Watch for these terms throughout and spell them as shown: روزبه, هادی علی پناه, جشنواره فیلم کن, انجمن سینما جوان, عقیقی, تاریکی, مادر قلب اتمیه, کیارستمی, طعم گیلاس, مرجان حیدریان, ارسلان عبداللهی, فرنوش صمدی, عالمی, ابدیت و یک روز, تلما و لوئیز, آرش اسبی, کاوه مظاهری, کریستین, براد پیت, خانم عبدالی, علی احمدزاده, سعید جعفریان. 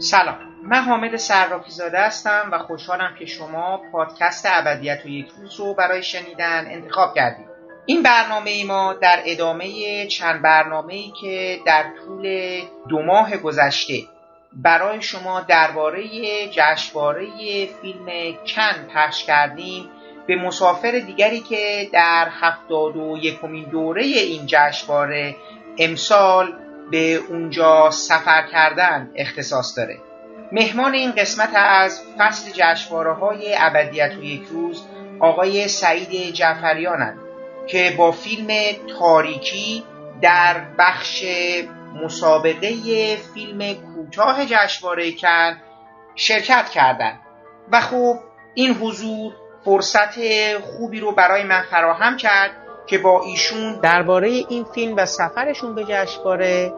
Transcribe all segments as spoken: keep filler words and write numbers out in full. سلام، من حامد صرافی زاده هستم و خوشحالم که شما پادکست ابدیت و یک روز رو برای شنیدن انتخاب کردید. این برنامه ما در ادامه چند برنامه‌ای که در طول دو ماه گذشته برای شما درباره جشنواره فیلم کن پخش کردیم، به مسافر دیگری که در هفتاد و یکمین دوره این جشنواره امسال به اونجا سفر کردن اختصاص داره. مهمان این قسمت از فصل جشنواره‌های ابدیت و یک روز آقای سعید جعفریانند که با فیلم تاریکی در بخش مسابقه فیلم کوتاه جشنواره کن شرکت کردند و خب این حضور فرصت خوبی رو برای من فراهم کرد که با ایشون درباره این فیلم و سفرشون به جشنواره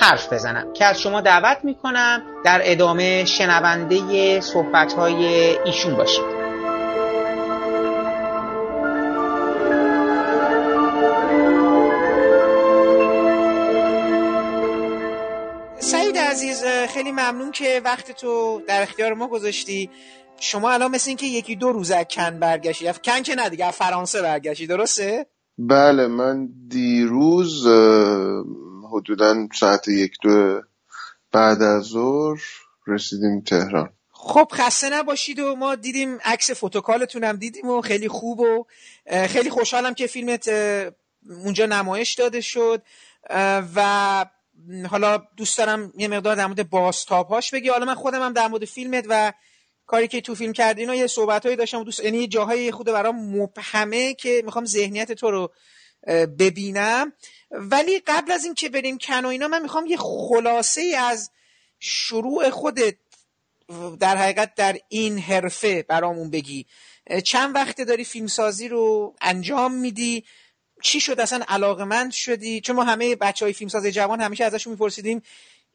حرف بزنم که از شما دعوت میکنم در ادامه شنونده صحبت‌های ایشون باشید. سعید عزیز، خیلی ممنون که وقت تو در اختیار ما گذاشتی. شما الان مثل این که یکی دو روز از کن برگشتی، کن که نه دیگه، از فرانسه برگشتی، درسته؟ بله، من دیروز حدوداً ساعت یک دو بعد از ظهر رسیدیم تهران. خب خسته نباشید و ما دیدیم عکس فوتوکالتون هم دیدیم و خیلی خوب و خیلی خوشحالم که فیلمت اونجا نمایش داده شد و حالا دوست دارم یه مقدار در مورد بازتاب‌هاش بگی. حالا من خودم هم در مورد فیلمت و کاری که تو فیلم کردی اینا یه صحبتایی داشتم، دوست یعنی جاهای خود برام مبهمه که میخوام ذهنیت تو رو ببینم. ولی قبل از این که بریم کن و اینا، من میخوام یه خلاصه از شروع خودت در حقیقت در این حرفه برامون بگی. چند وقت داری فیلمسازی رو انجام میدی؟ چی شد اصلا علاقمند شدی؟ چون ما همه بچهای فیلمساز جوان همیشه ازشون میپرسیدیم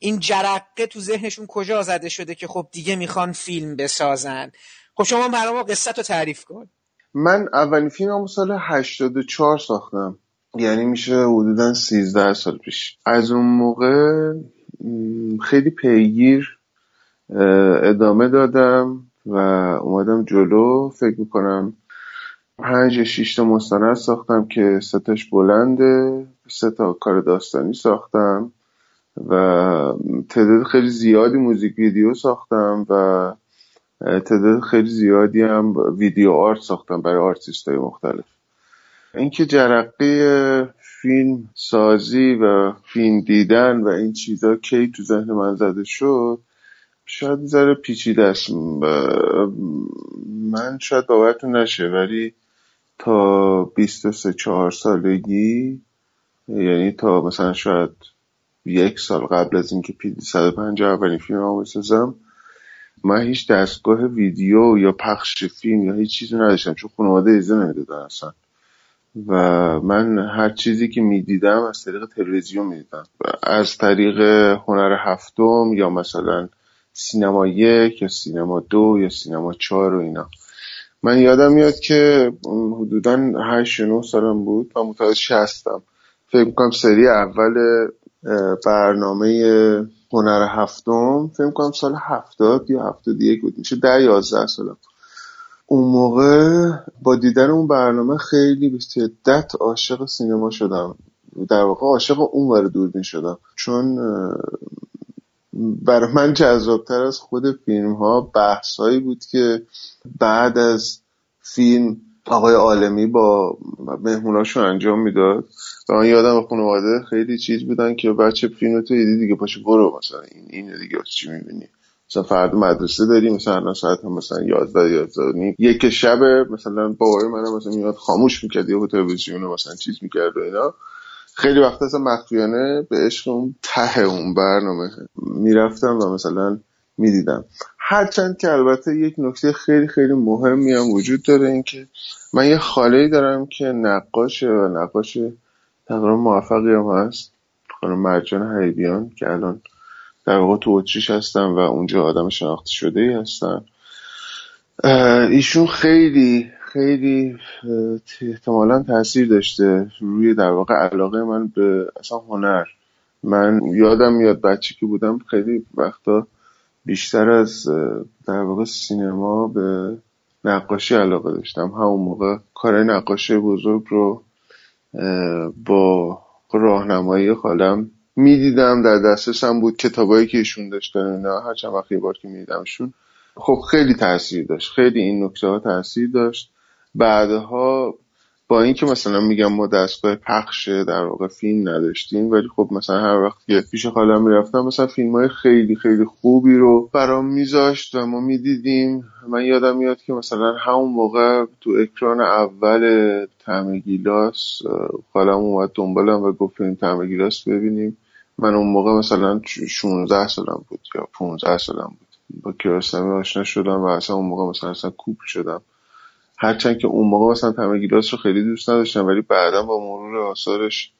این جرقه تو ذهنشون کجا زده شده که خب دیگه میخوان فیلم بسازن. خب شما برام قصه تو تعریف کن. من اولین فیلمم سال هشتاد و چهار ساختم، یعنی میشه حدوداً سیزده سال پیش. از اون موقع خیلی پیگیر ادامه دادم و اومدم جلو. فکر میکنم پنج شش تا مستند ساختم که سه تاش بلنده، سه تا کار داستانی ساختم و تعداد خیلی زیادی موزیک ویدیو ساختم و تعداد خیلی زیادی هم ویدیو آرت ساختم برای آرتیست‌های مختلف. اینکه جرقه فیلم سازی و فیلم دیدن و این چیزا کی تو ذهن من زده شد شاید ذره پیچیده است. من شاید باورتون نشه ولی تا بیست و سه چهار سالگی، یعنی تا مثلا شاید یک سال قبل از اینکه پی دی صد و پنجاه اولین فیلمو بسازم، من هیچ دستگاه ویدیو یا پخش فیلم یا هیچ چیزی نداشتم، چون خانواده اجازه نمیدادن اصلا و من هر چیزی که میدیدم از طریق تلویزیون میدیدم، از طریق هنر هفتم یا مثلا سینما یک یا سینما دو یا سینما چهار و اینا. من یادم میاد که حدوداً هشت نه سالم بود و متولد شصتم. فکر می‌کنم سری اول برنامه هنر هفتم فکر می‌کنم سال هفتاد یا هفتاد و یک بود، میشه ده یازده سالم. اون موقع با دیدن اون برنامه خیلی به شدت عاشق سینما شدم، در واقع عاشق اون ور دوربین شدم، چون برای من جذابتر از خود فیلم ها بحثایی بود که بعد از فیلم آقای عالمی با مهموناشون انجام میداد و من یادم خانواده خیلی چیز بودن که بچه فیلم تو دیدی دیگه پاشو برو، مثلا این اینو دیگه چی میبینی، مثلا فردا مدرسه داریم، مثلا ساعت هم مثلا یازده یازده نیم یک شب، مثلا بابای منم مثلا میاد خاموش میکرد یا تلویزیونو مثلا چیز میکرد و اینا. خیلی وقتا اصلا مخفیانه به عشق اون ته اون برنامه میرفتم و مثلا میدیدم. هرچند که البته یک نکته خیلی خیلی مهمی هم وجود داره، این که من یه خاله‌ای دارم که نقاشه و نقاش تقریبا موفقی هم هست، خانم مرجان حیدریان، که الان در واقع تو اتریش هستن و اونجا آدم شناخته شده‌ای هستن. ایشون خیلی خیلی احتمالاً تاثیر داشته روی در واقع علاقه من به اصلا هنر. من یادم میاد بچه که بودم خیلی وقتا بیشتر از در واقع سینما به نقاشی علاقه داشتم. همون موقع کارهای نقاشی بزرگ رو با راهنمایی خالم میدیدم، در دسترسم بود، کتابایی که ایشون داشتن هر چند وقت یه بار که میدیدمشون، خب خیلی تاثیر داشت، خیلی این نکته ها تاثیر داشت. بعدها با اینکه مثلا میگم ما دستگاه پخش در واقع فیلم نداشتیم، ولی خب مثلا هر وقت که پیش خالم میرفتم مثلا فیلم‌های خیلی خیلی خوبی رو برام میذاشت و ما میدیدیم. من یادم میاد که مثلا همون موقع تو اکران اول طعم گیلاس خالم اومد دنبالم و گفت بریم طعم گیلاس ببینیم. من اون موقع مثلا شانزده سالم بود یا پانزده سالم بود، با کیارستمی آشنا شدم و اصلا اون موقع مثلا اصلا کوپ شدم، هرچند که اون موقع مثلا طعم گیلاس رو خیلی دوست نداشتم، ولی بعدا با مرور آثارش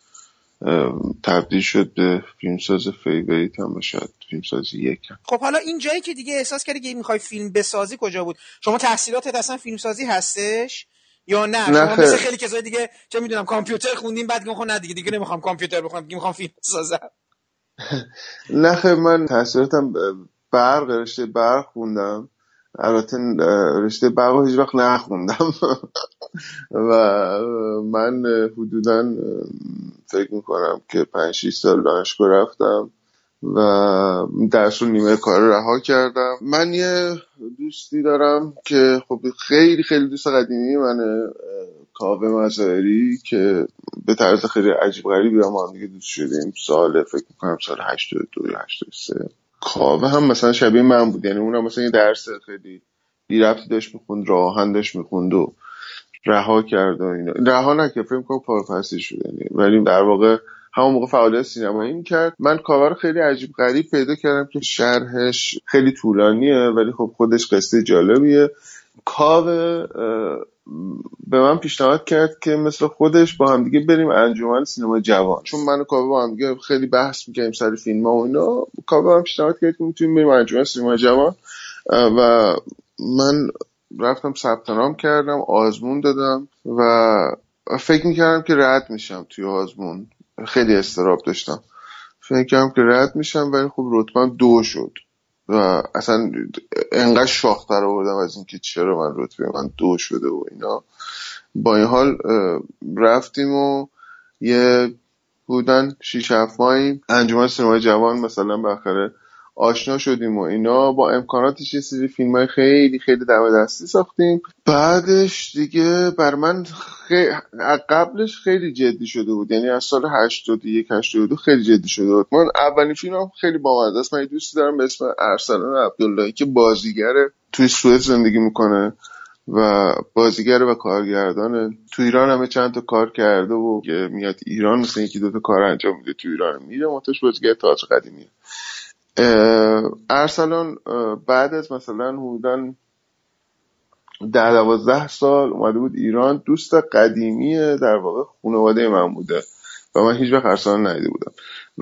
تبدیل شد به فیلمساز فیوریت هم، شاید فیلمساز یکم. خب حالا این جایی که دیگه احساس کردی که میخوای فیلم بسازی کجا بود؟ شما تحصیلاتت اصلا فیلمسازی هستش یا نه؟ نه شما مثل خیلی کسای دیگه چه میدونم کامپیوتر خوندیم بعد میگم نه دیگه دیگه نمیخوام کامپیوتر بخونم، دیگه میخوام فیلم بسازم. نه خب من تحصیلاتم برق رشته برق خوندم، البته رشته برق رو هیچ وقت نخوندم و من حدوداً فکر میکنم که پنج شش سال دانشگاه رفتم و درس و نیمه کار رو رها کردم. من یه دوستی دارم که خب خیلی خیلی دوست قدیمی منه، کاوه مظاهری، که به طرز خیلی عجیب غریبی ما هم دیگه دوست شدیم. سال فکر میکنم سال هشتاد و دو یا هشتاد و سه کاوه هم مثلا شبیه من بود، یعنی اونم مثلا یه درس خیلی بی ربطی داشت میخوند، راهن داشت میخوند و رها کرد و اینا، رها نکرد، فکر میکنم پاپاسی شد یعنی، ولی در واقع همون موقع فعالیت سینمایی میکرد. من کاوه رو خیلی عجیب غریب پیدا کردم که شرحش خیلی طولانیه ولی خب خودش قصه جالبیه. کاوه به من پیشنهاد کرد که مثل خودش با هم دیگه بریم انجمن سینما جوان، چون من و کاوه با هم دیگه خیلی بحث می‌کردیم سر فیلم‌ها و اینا. کاوه هم پیشنهاد کرد که می‌تونیم بریم انجمن سینما جوان و من رفتم ثبت نام کردم، آزمون دادم و فکر می‌کردم که رد میشم توی آزمون، خیلی استراب داشتم، فکر کردم که رد میشم ولی خب رتبه‌ام دو شد و اصلا انقدر شاخ‌تر آوردم از این که چرا من رتبه من دو شده و اینا. با این حال رفتیم و یه بودن شیش هفت ماهی انجمن سینمای جوان مثلا بالاخره آشنا شدیم و اینا، با امکاناتش یه سری فیلم‌های خیلی خیلی دم دستی ساختیم. بعدش دیگه بر من خیلی قبلش خیلی جدی شده بود، یعنی از سال هشتاد و یک هشتاد و دو خیلی جدی شده بود. من اولین فیلمم خیلی بامزه است، من یه دوستی دارم به اسم ارسلان عبداللهی که بازیگر توی سوئد زندگی میکنه و بازیگر و کارگردانه، تو ایران همه چند تا کار کرده و میاد ایران مثلا یکی دو تا کار انجام میده تو ایران میره، متوش بازیگر تئاتر قدیمیه. ارسلان بعد از مثلا حدوداً ده دوازده سال اومده بود ایران، دوست قدیمی در واقع خانواده من بوده و من هیچ وقت ارسلان ندیده بودم.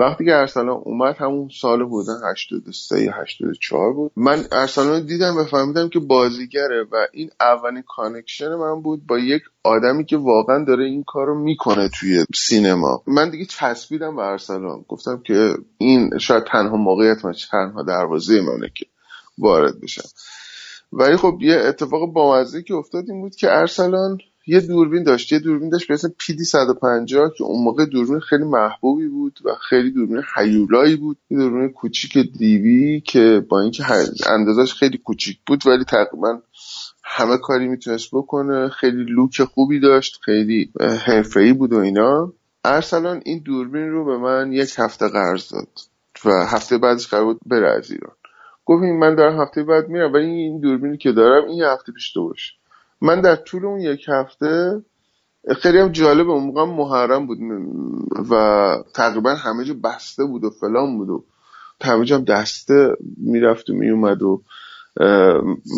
وقتی که ارسلان اومد همون سال حدوداً هشتاد و سه یا هشتاد و چهار بود، من ارسلان دیدم و فهمیدم که بازیگره و این اولین کانکشن من بود با یک آدمی که واقعا داره این کارو میکنه توی سینما. من دیگه چسبیدم به ارسلان، گفتم که این شاید تنها موقعیت من، تنها دروازه منه که وارد بشم. ولی خب یه اتفاق بامزه که افتاد این بود که ارسلان یه دوربین داشت، یه دوربین داشت به اسم پی دی صد و پنجاه که اون موقع دوربین خیلی محبوبی بود و خیلی دوربین هیولایی بود، یه دوربین کوچیک دیوی که با اینکه اندازش خیلی کوچیک بود ولی تقریبا همه کاری میتونست بکنه، خیلی لوک خوبی داشت، خیلی حرفه‌ای بود و اینا. ارسلان این دوربین رو به من یک هفته قرض داد و هفته بعدش قرار بود بره از ایران. گفت من دارم هفته بعد میرم ولی این دوربینی که دارم این هفته پیش تو باشه. من در طول اون یک هفته خیلی هم جالب، اون موقع محرم بود و تقریبا همه جا بسته بود و فلان بود و همه جا هم دسته میرفت و میومد و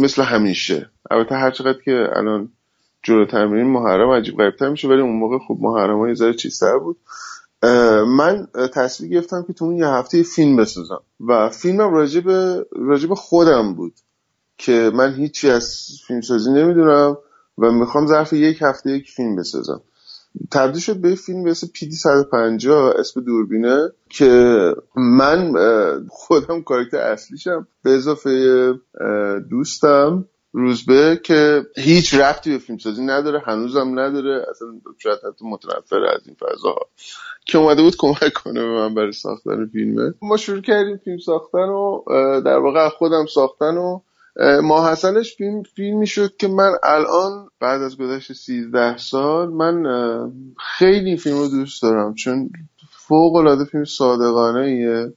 مثل همیشه. البته هر چقدر که الان جلوتر میریم محرم عجیب غریب‌تر میشه ولی اون موقع خب محرم ها یه ذره چیزتر بود. من تصمیم گرفتم که تو اون یه هفته یه فیلم بسازم و فیلمم راجب راجب خودم بود که من هیچی از فیلمسازی نمیدونم و میخوام ظرف یک هفته یک فیلم بسازم تبدیل شد به فیلم به اسم پی دی صد و پنجاه، اسم دوربینه، که من خودم کاراکتر اصلیشم به اضافه دوستم روزبه، که هیچ ربطی به فیلمسازی نداره، هنوزم نداره، اصلا شاید حتی متنفر از این فضا، که اومده بود کمک کنه به من برای ساختن فیلمه. ما شروع کردیم فیلم ساختن و در واقع خودم ساختن و ماحسنش فیلم فیلمی شد که من الان بعد از گذشت سیزده سال من خیلی فیلم رو دوست دارم، چون فوق العاده فیلم صادقانه‌ایه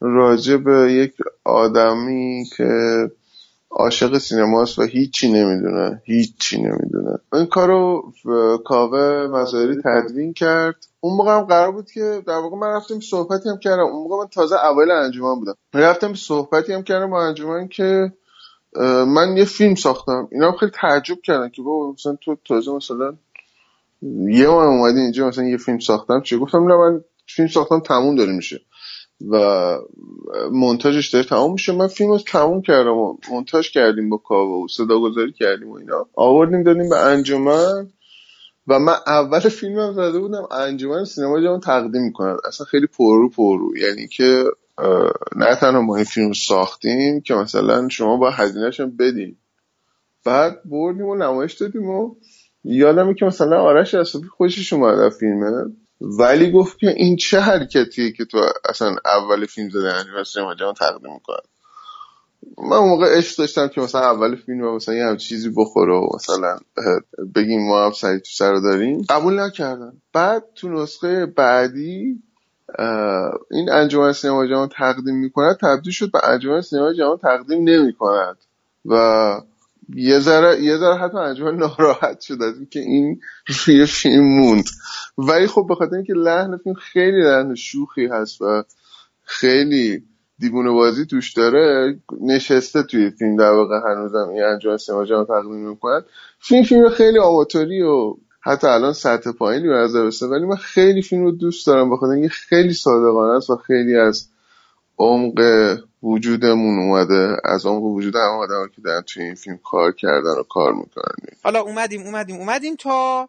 راجع به یک آدمی که عاشق سینماست و هیچی نمیدونه، هیچی نمیدونه. این کارو کاوه مظاهری تدوین کرد. اون موقع هم قرار بود که در واقع من رفتم صحبتی هم کردم، اون موقع من تازه اوایل انجمن بودم، رفتم صحبتی هم کردم با انجمن که من یه فیلم ساختم. اینا هم خیلی تعجب کردن که بابا مثلا تو تازه مثلا یه ماه اومدی اینجا مثلا یه فیلم ساختم چه؟ گفتم نه، من فیلم ساختم تموم داره میشه و مونتاژش داره تمام میشه. من فیلمو تموم کردم و مونتاژ کردیم با کاوه و صداگذاری کردیم و اینا، آوردیم دادیم به انجمن و من اول فیلمم زده بودم انجمن سینما جهان تقدیم میکنن. اصلا خیلی پررو پررو، یعنی که نه تنها ما این فیلمو ساختیم که مثلا شما با هزینه‌اش هم بدین، بعد بردیم و نمایش دادیم و یادمه که مثلا آرش اسبی خوشش اومد از فیلمه، ولی گفت که این چه حرکتیه که تو اصلا اول فیلم زدن انجمن سینما جهان تقدیم میکنن. من اون موقع عشق داشتم که مثلا اول فیلم و مثلا یه هم چیزی بخوره و مثلا بگیم ما هم سری تو سر داریم. قبول نکردن. بعد تو نسخه بعدی این انجمن سینما جهان تقدیم میکند تبدیل شد به انجمن سینما جهان تقدیم نمیکند و یه ذره یه ذره حتی انجمن ناراحت شد از اینکه این روی فیلم موند، ولی خب به خاطر اینکه لحن فیلم خیلی لحن شوخی هست و خیلی دیوونه بازی توش داره نشسته توی فیلم، در واقع هنوزم این انجمن سینما جهان تقدیم میکنن. فیلم فیلم خیلی آماتوری و حتی الان سطح پایینی به نظر رسه، ولی من خیلی فیلم رو دوست دارم بخاطر اینکه خیلی صادقانه است و خیلی از عمق وجودمون اومده، از عمق وجود هم آدمایی که دارن توی این فیلم کار کردن و کار میکنن. حالا اومدیم اومدیم اومدیم تا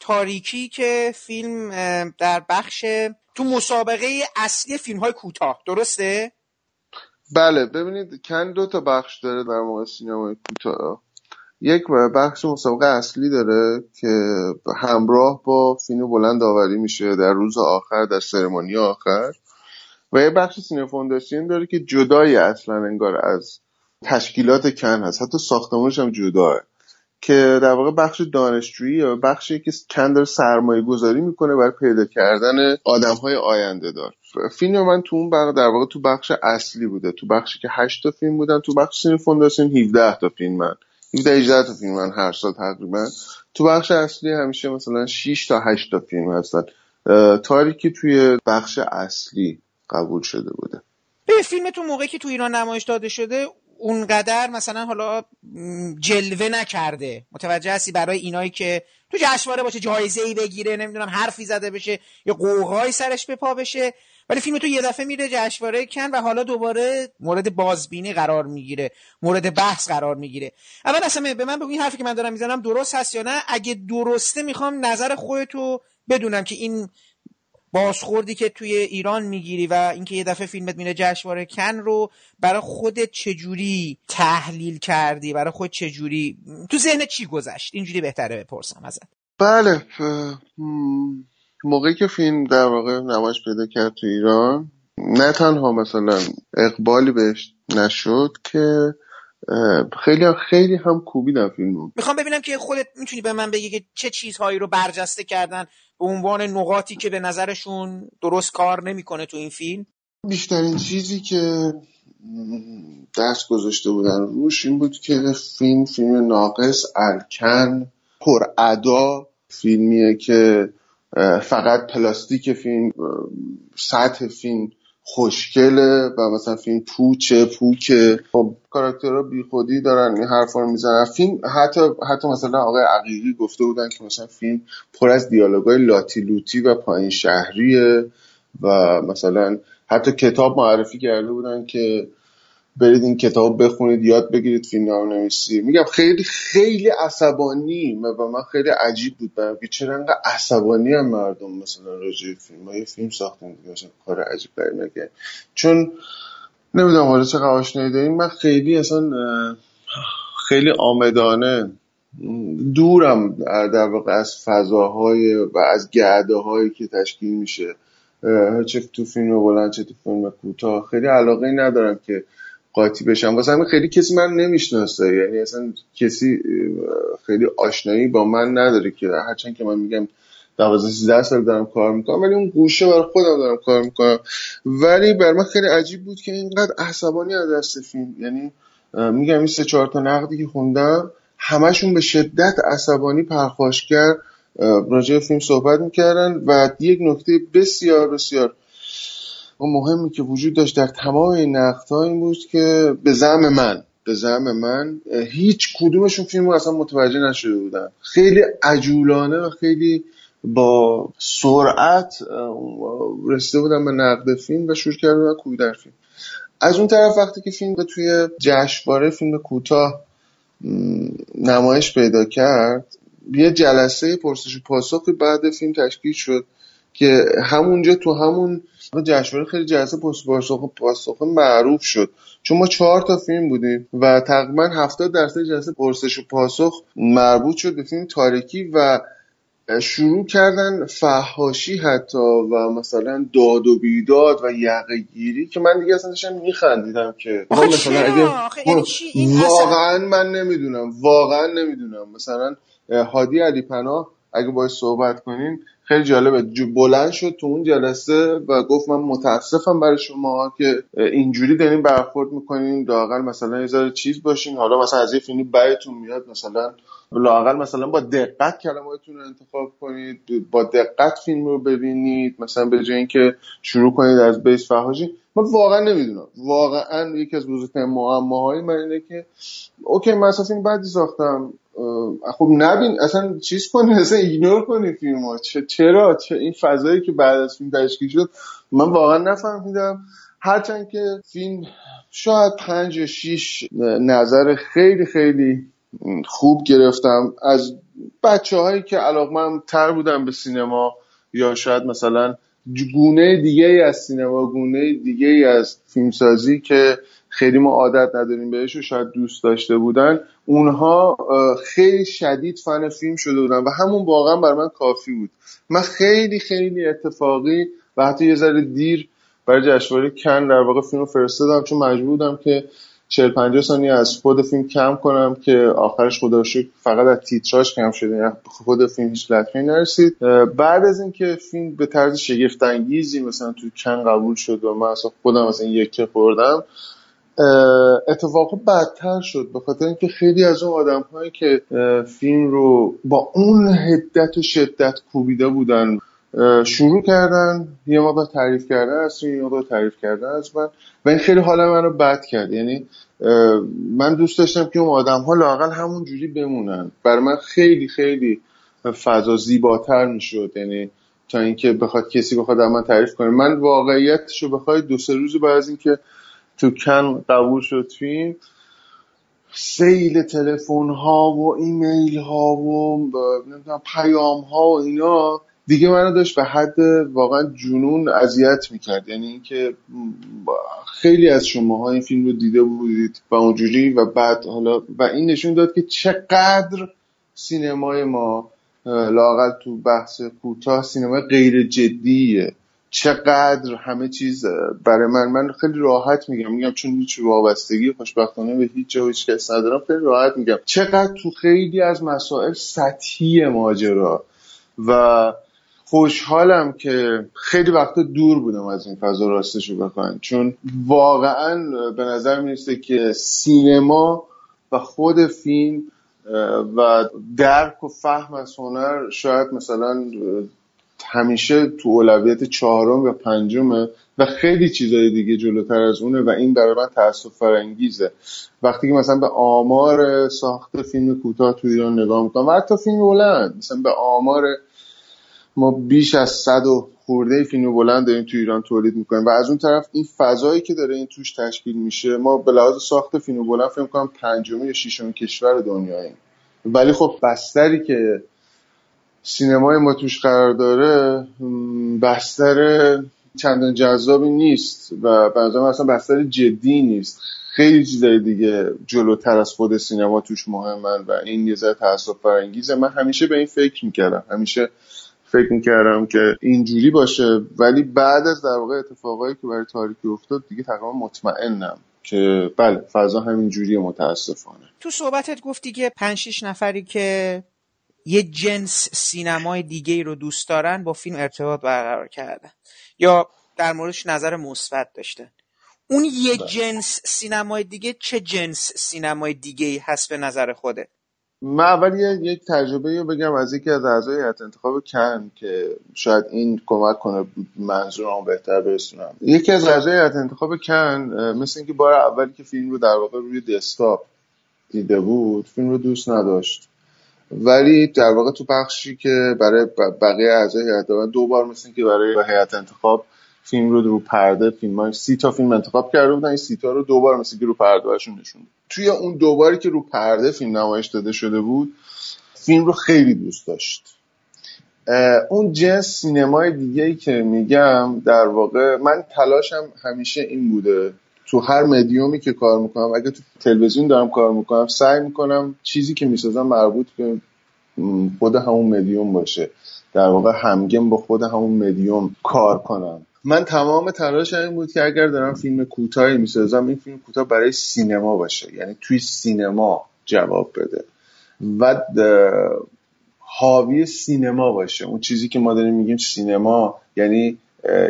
تاریکی که فیلم در بخش تو مسابقه اصلی فیلم‌های کوتاه، درسته؟ بله. ببینید کن دو تا بخش داره در واقع سینمای کوتاه. یک بخش مسابقه اصلی داره که همراه با فیلم بلند آوری میشه در روز آخر، در سرمانی آخر، و یه بخش سینه فونداسیون داره که جدای اصلا انگار از تشکیلات کن هست، حتی ساختمانش هم جداه، که در واقع بخش دانشجویی و بخشی که کن داره سرمایه گذاری میکنه برای پیدا کردن آدمهای آینده دار. فیلم من تو اون بخش در واقع تو بخش اصلی بوده، تو بخشی که هشت تا فیلم بودن، تو بخش سینه فونداسیون هفده تا فیلم من هفده هجده تا فیلم من هر سال تقریبا. تو بخش اصلی همیشه مثلا شش تا هشت تا فیلم هستن. تاریکی توی بخش اصلی قبول شده بوده. به فیلم تو موقعی که تو ایران نمایش داده شده اونقدر مثلا حالا جلوه نکرده، متوجه هستی؟ برای اینایی که تو جشنواره باشه جایزه‌ای بگیره، نمیدونم حرفی زده بشه یا قوقای سرش به پا بشه، ولی فیلم تو یه دفعه میره جشنواره کن و حالا دوباره مورد بازبینی قرار میگیره، مورد بحث قرار میگیره. اول اصلا به من بگو این حرفی که من دارم میزنم درست هست یا نه؟ اگه درسته میخوام نظر خودتو بدونم که این بازخوردی که توی ایران میگیری و اینکه یه دفعه فیلمت میره جشنواره کن رو برای خودت چجوری تحلیل کردی، برای خودت چجوری تو ذهنت چی گذشت؟ اینجوری بهتره بپرسم ازت. بله، موقعی که فیلم در واقع نمایش پیدا کرد تو ایران، نه تنها مثلا اقبالی بهش نشد که خیلی خیلی هم کوبیدن فیلمو. میخوام ببینم که خودت میتونی به من بگی که چه چیزهایی رو برجسته کردن به عنوان نقاطی که به نظرشون درست کار نمیکنه تو این فیلم. بیشترین چیزی که دست گذاشته بودن روش این بود که فیلم فیلم ناقص، الکن، پر ادا، فیلمیه که فقط پلاستیک فیلم، سطح فیلم خوشگله و مثلا فیلم پوچه پوکه. خب کاراکترها بیخودی دارن این حرفا رو میزنن. فیلم حتی حتی مثلا آقای عقیقی گفته بودن که مثلا فیلم پر از دیالوگای لاتی لوتی و پایین شهریه و مثلا حتی کتاب معرفی کرده بودن که برید این کتاب بخونید، یاد بگیرید فیلمنامه‌نویسی. میگم خیلی خیلی عصبانیم و من خیلی عجیب بود برام که چرا انقدر عصبانی هم مردم مثلا راجع به فیلم ما یه فیلم ساختیم دیگه، مثلا کار عجیب برام نگه. چون نمیدونم حالا چه آشنایی داریم، من خیلی اصلا خیلی آمدانه دورم در واقع از فضاهای و از گرده‌هایی که تشکیل میشه، چه تو فیلم بلند چه تو فیلم کوتاه. خیلی علاقه ندارم که قاطی بشم، واسه همین خیلی کسی من نمیشناسه، یعنی اصلا کسی خیلی آشنایی با من نداره که هرچند که من میگم دوازده سیزده سال دارم کار میکنم ولی اون گوشه برای خودم دارم کار میکنم. ولی برای من خیلی عجیب بود که اینقدر عصبانی از دست فیلم، یعنی میگم این سه چهار تا نقدی که خوندم همشون به شدت عصبانی پرخاشگر راجع به فیلم صحبت میکردن و یک نکته بسیار بسیار مهمی که وجود داشت در تمام این نقدها این بود که به زعم من به زعم من هیچ کدومشون فیلم رو اصلا متوجه نشده بودن. خیلی عجولانه و خیلی با سرعت رسیده بودن به نقد فیلم و شروع کردن به کوبیدن فیلم. از اون طرف وقتی که فیلم توی جشنواره فیلم کوتاه نمایش پیدا کرد، یه جلسه پرسش و پاسخ بعد فیلم تشکیل شد که همونجا تو همون جشنواره خیلی جلسه پرسش و پاسخ معروف شد، چون ما چهار تا فیلم بودیم و تقریبا هفتاد درصد جلسه پرسش و پاسخ مربوط شد به فیلم تاریکی و شروع کردن فحاشی حتی و مثلا داد و بیداد و یقه گیری که من دیگه اصلا داشتم میخندیدم که مثلا اگه واقعا من نمیدونم واقعا نمیدونم مثلا هادی علی پناه اگه باید صحبت کنیم خیلی جالبه، بلند شد تو اون جلسه و گفت من متاسفم برای شما که اینجوری دارین برخورد میکنین، لااقل مثلا یه ذره چیز باشین، حالا مثلا از یه فیلمی بعدتون میاد مثلا لااقل مثلا با دقت کلماتتون رو انتخاب کنید، با دقت فیلم رو ببینید، مثلا به جای اینکه شروع کنید از بیس فحاشی. من واقعا نمیدونم، واقعا یکی از بزرگترین معماهای من اینه که اوکی من اصلا فیلم بعدی ساختم، خب نبین اصلا چیز کنی، اصلا ایگنور کنی فیلمو. چرا چه این فضایی که بعد از فیلم تشکیل شد من واقعا نفهمیدم، هرچند که فیلم شاید پنج یا شیش نظر خیلی خیلی خوب گرفتم از بچه‌هایی که علاقه‌مند تر بودن به سینما یا شاید مثلا گونه دیگه از سینما، گونه دیگه از فیلمسازی که خیلی ما عادت نداریم بهش و شاید دوست داشته بودن. اونها خیلی شدید فن فیلم شده بودن و همون واقعا برای من کافی بود. من خیلی خیلی اتفاقی و حتی یه ذره دیر برای جشنواره کن در واقع فیلم رو فرستادم، چون مجبور بودم که چهل پنجاه ثانیه از خود فیلم کم کنم که آخرش خدا رو شکر فقط از تیتراژ کم شده، یعنی خود فیلم هیچ لطمه‌ای نرسید. بعد از اینکه فیلم به طرز شگفت‌انگیزی مثلا تو کن قبول شد و من اصلا خودم مثلا یکی خوردم، اتفاقا بدتر شد به خاطر اینکه خیلی از اون آدم‌هایی که فیلم رو با اون حدت و شدت کوبیده بودن شروع کردن یه مقدار تعریف کردن از این، یه مقدار تعریف کردن از من و این خیلی حال من رو بد کرد. یعنی من دوست داشتم که اون آدم‌ها لااقل همون جوری بمونن، برای من خیلی خیلی فضا زیباتر میشد، یعنی تا اینکه بخواد کسی بخواد از من تعریف کنه. من واقعیتشو بخواد دو سه روز بعد از اینکه تو کن قبول شد فیلم، سیل تلفن ها و ایمیل ها و نمیدونم پیام ها و اینا دیگه منو داشت به حد واقعا جنون اذیت میکرد. یعنی اینکه خیلی از شماها این فیلم رو دیده بودید و اونجوری و بعد حالا و این نشون داد که چقدر سینمای ما لااقل تو بحث کوتاه سینمای غیر جدیه، چقدر همه چیز برای من من خیلی راحت میگم میگم چون هیچ وابستگی خوشبختانه به هیچ جا و هیچ کس ندارم، خیلی راحت میگم چقدر تو خیلی از مسائل سطحی ماجرا و خوشحالم که خیلی وقتا دور بودم از این فضا راستشو بخوام، چون واقعا به نظر میرسه که سینما و خود فیلم و درک و فهم از هنر شاید مثلا همیشه تو اولویت چهارم و پنجمه و خیلی چیزای دیگه جلوتر از اونه و این برای من تأسف فرانگیزه. وقتی که مثلا به آمار ساخت فیلم کوتاه تو ایران نگاه میکنم و حتی فیلم بلند، مثلا به آمار ما بیش از صد و خورده فیلم بلند داریم تو ایران تولید میکنیم و از اون طرف این فضایی که داره این توش تشکیل میشه، ما به لحاظ ساخت فیلم بلند فکر می‌کنم پنجم یا ششم کشور دنیاییم، ولی خب بستری که سینمای ما توش قرار داره بستر چندان جذابی نیست و بنظرم اصلا بستر جدی نیست. خیلی چیزای دیگه جلوتر از خود سینما توش مهمن و این یه ذره تعصب برانگیزه. من همیشه به این فکر میکردم، همیشه فکر میکردم که اینجوری باشه، ولی بعد از در واقع اتفاقایی که برای تاریکی افتاد دیگه تقریبا مطمئنم که بله فضا همینجوریه متاسفانه. تو صحبتت گفتی که پنج شش نفری که یه جنس سینمای دیگه‌ای رو دوست دارن با فیلم ارتباط برقرار کردن یا در موردش نظر مثبت داشتن. اون یه بله. جنس سینمای دیگه چه جنس سینمای دیگه‌ای هست به نظر خوده؟ من اول یک تجربه رو بگم از یکی از اعضای هیئت انتخاب کن که شاید این کمک کنه منظورم بهتر برسونم. یکی از اعضای هیئت انتخاب کن مثل اینکه بار اولی که فیلم رو در واقع روی دسکتاپ دیده بود فیلم رو دوست نداشت، ولی در واقع تو بخشی که برای بقیه اعضای هیئت و دو بار مثل اینکه برای هیئت انتخاب فیلم رو رو پرده فیلمای سی تا فیلم انتخاب کرده بودن، این سی تا رو دوبار مثل که رو پرده براشون نشوند. توی اون دوباری که رو پرده فیلم نمایش داده شده بود فیلم رو خیلی دوست داشت. اون جنس سینمای دیگه‌ای که میگم در واقع من تلاشم همیشه این بوده تو هر مدیومی که کار میکنم، اگه تو تلویزیون دارم کار میکنم سعی میکنم چیزی که میسازم مربوط به خود همون مدیوم باشه، در واقع همگام با خود همون مدیوم کار کنم. من تمام تلاشم این بود که اگر دارم فیلم کوتاهی میسازم این فیلم کوتاه برای سینما باشه، یعنی توی سینما جواب بده و حاوی سینما باشه. اون چیزی که ما داریم میگیم سینما یعنی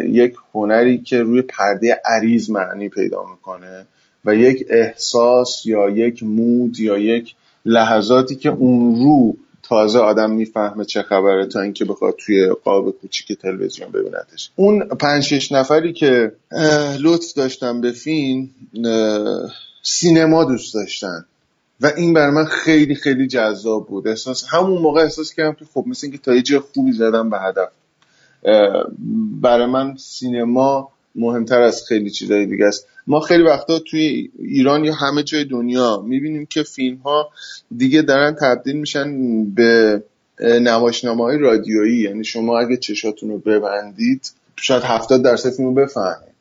یک هنری که روی پرده عریض معنی پیدا میکنه و یک احساس یا یک مود یا یک لحظاتی که اون رو تازه آدم میفهمه چه خبره تا اینکه بخواد توی قاب کوچیک تلویزیون ببیندش. اون پنج شش نفری که لطف داشتن به فیلم سینما دوست داشتن و این برای من خیلی خیلی جذاب بود. احساس همون موقع احساس کردم که خب مثل اینکه تا یه جای خوبی زدم به هدف. برای من سینما مهمتر از خیلی چیزای دیگه است. ما خیلی وقتا توی ایران یا همه جای دنیا میبینیم که فیلم ها دیگه دارن تبدیل میشن به نمایشنامه‌های رادیویی، یعنی شما اگه چشاتون رو ببندید شاید هفتاد درصد فیلم رو بفهمید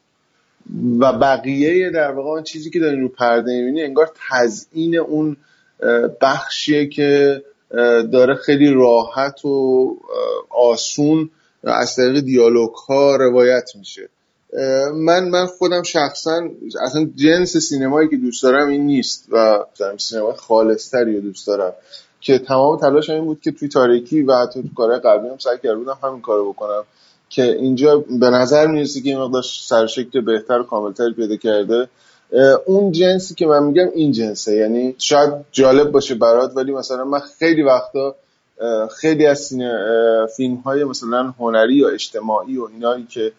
و بقیه در واقع اون چیزی که دارین رو پرده میبینی انگار تزیین اون بخشیه که داره خیلی راحت و آسون از طریق دیالوگ ها روایت میشه. من من خودم شخصا اصلا جنس سینمایی که دوست دارم این نیست و سینمای خالص‌تری رو دوست دارم که تمام تلاشم این بود که توی تاریکی و حتی تو کارهای قبلی هم سعی کردم همین کارو بکنم که اینجا به نظر میرسه که این مقدار سرشکل بهتر و کاملتر پیدا کرده. اون جنسی که من میگم این جنسه، یعنی شاید جالب باشه برات ولی مثلا من خیلی وقتا خیلی از فیلم‌های مثلا هنری یا اجتماعی و اینایی که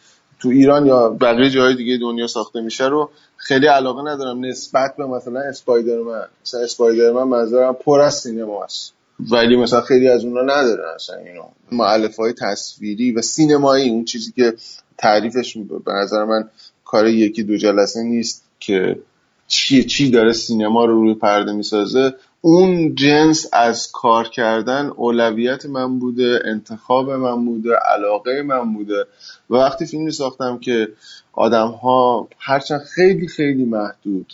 تو ایران یا بقیه جای دیگه دنیا ساخته میشه رو خیلی علاقه ندارم نسبت به مثلا اسپایدرمن. مثلا اسپایدرمن منظورم پر از سینما است ولی مثلا خیلی از اونها ندارن اصلا اینو مؤلفه‌های تصویری و سینمایی. اون چیزی که تعریفش به نظر من کار یکی دو جلسه نیست که چی چی داره سینما رو روی پرده میسازه. اون جنس از کار کردن اولویت من بوده، انتخاب من بوده، علاقه من بوده و وقتی فیلمی ساختم که آدم ها هرچند خیلی خیلی محدود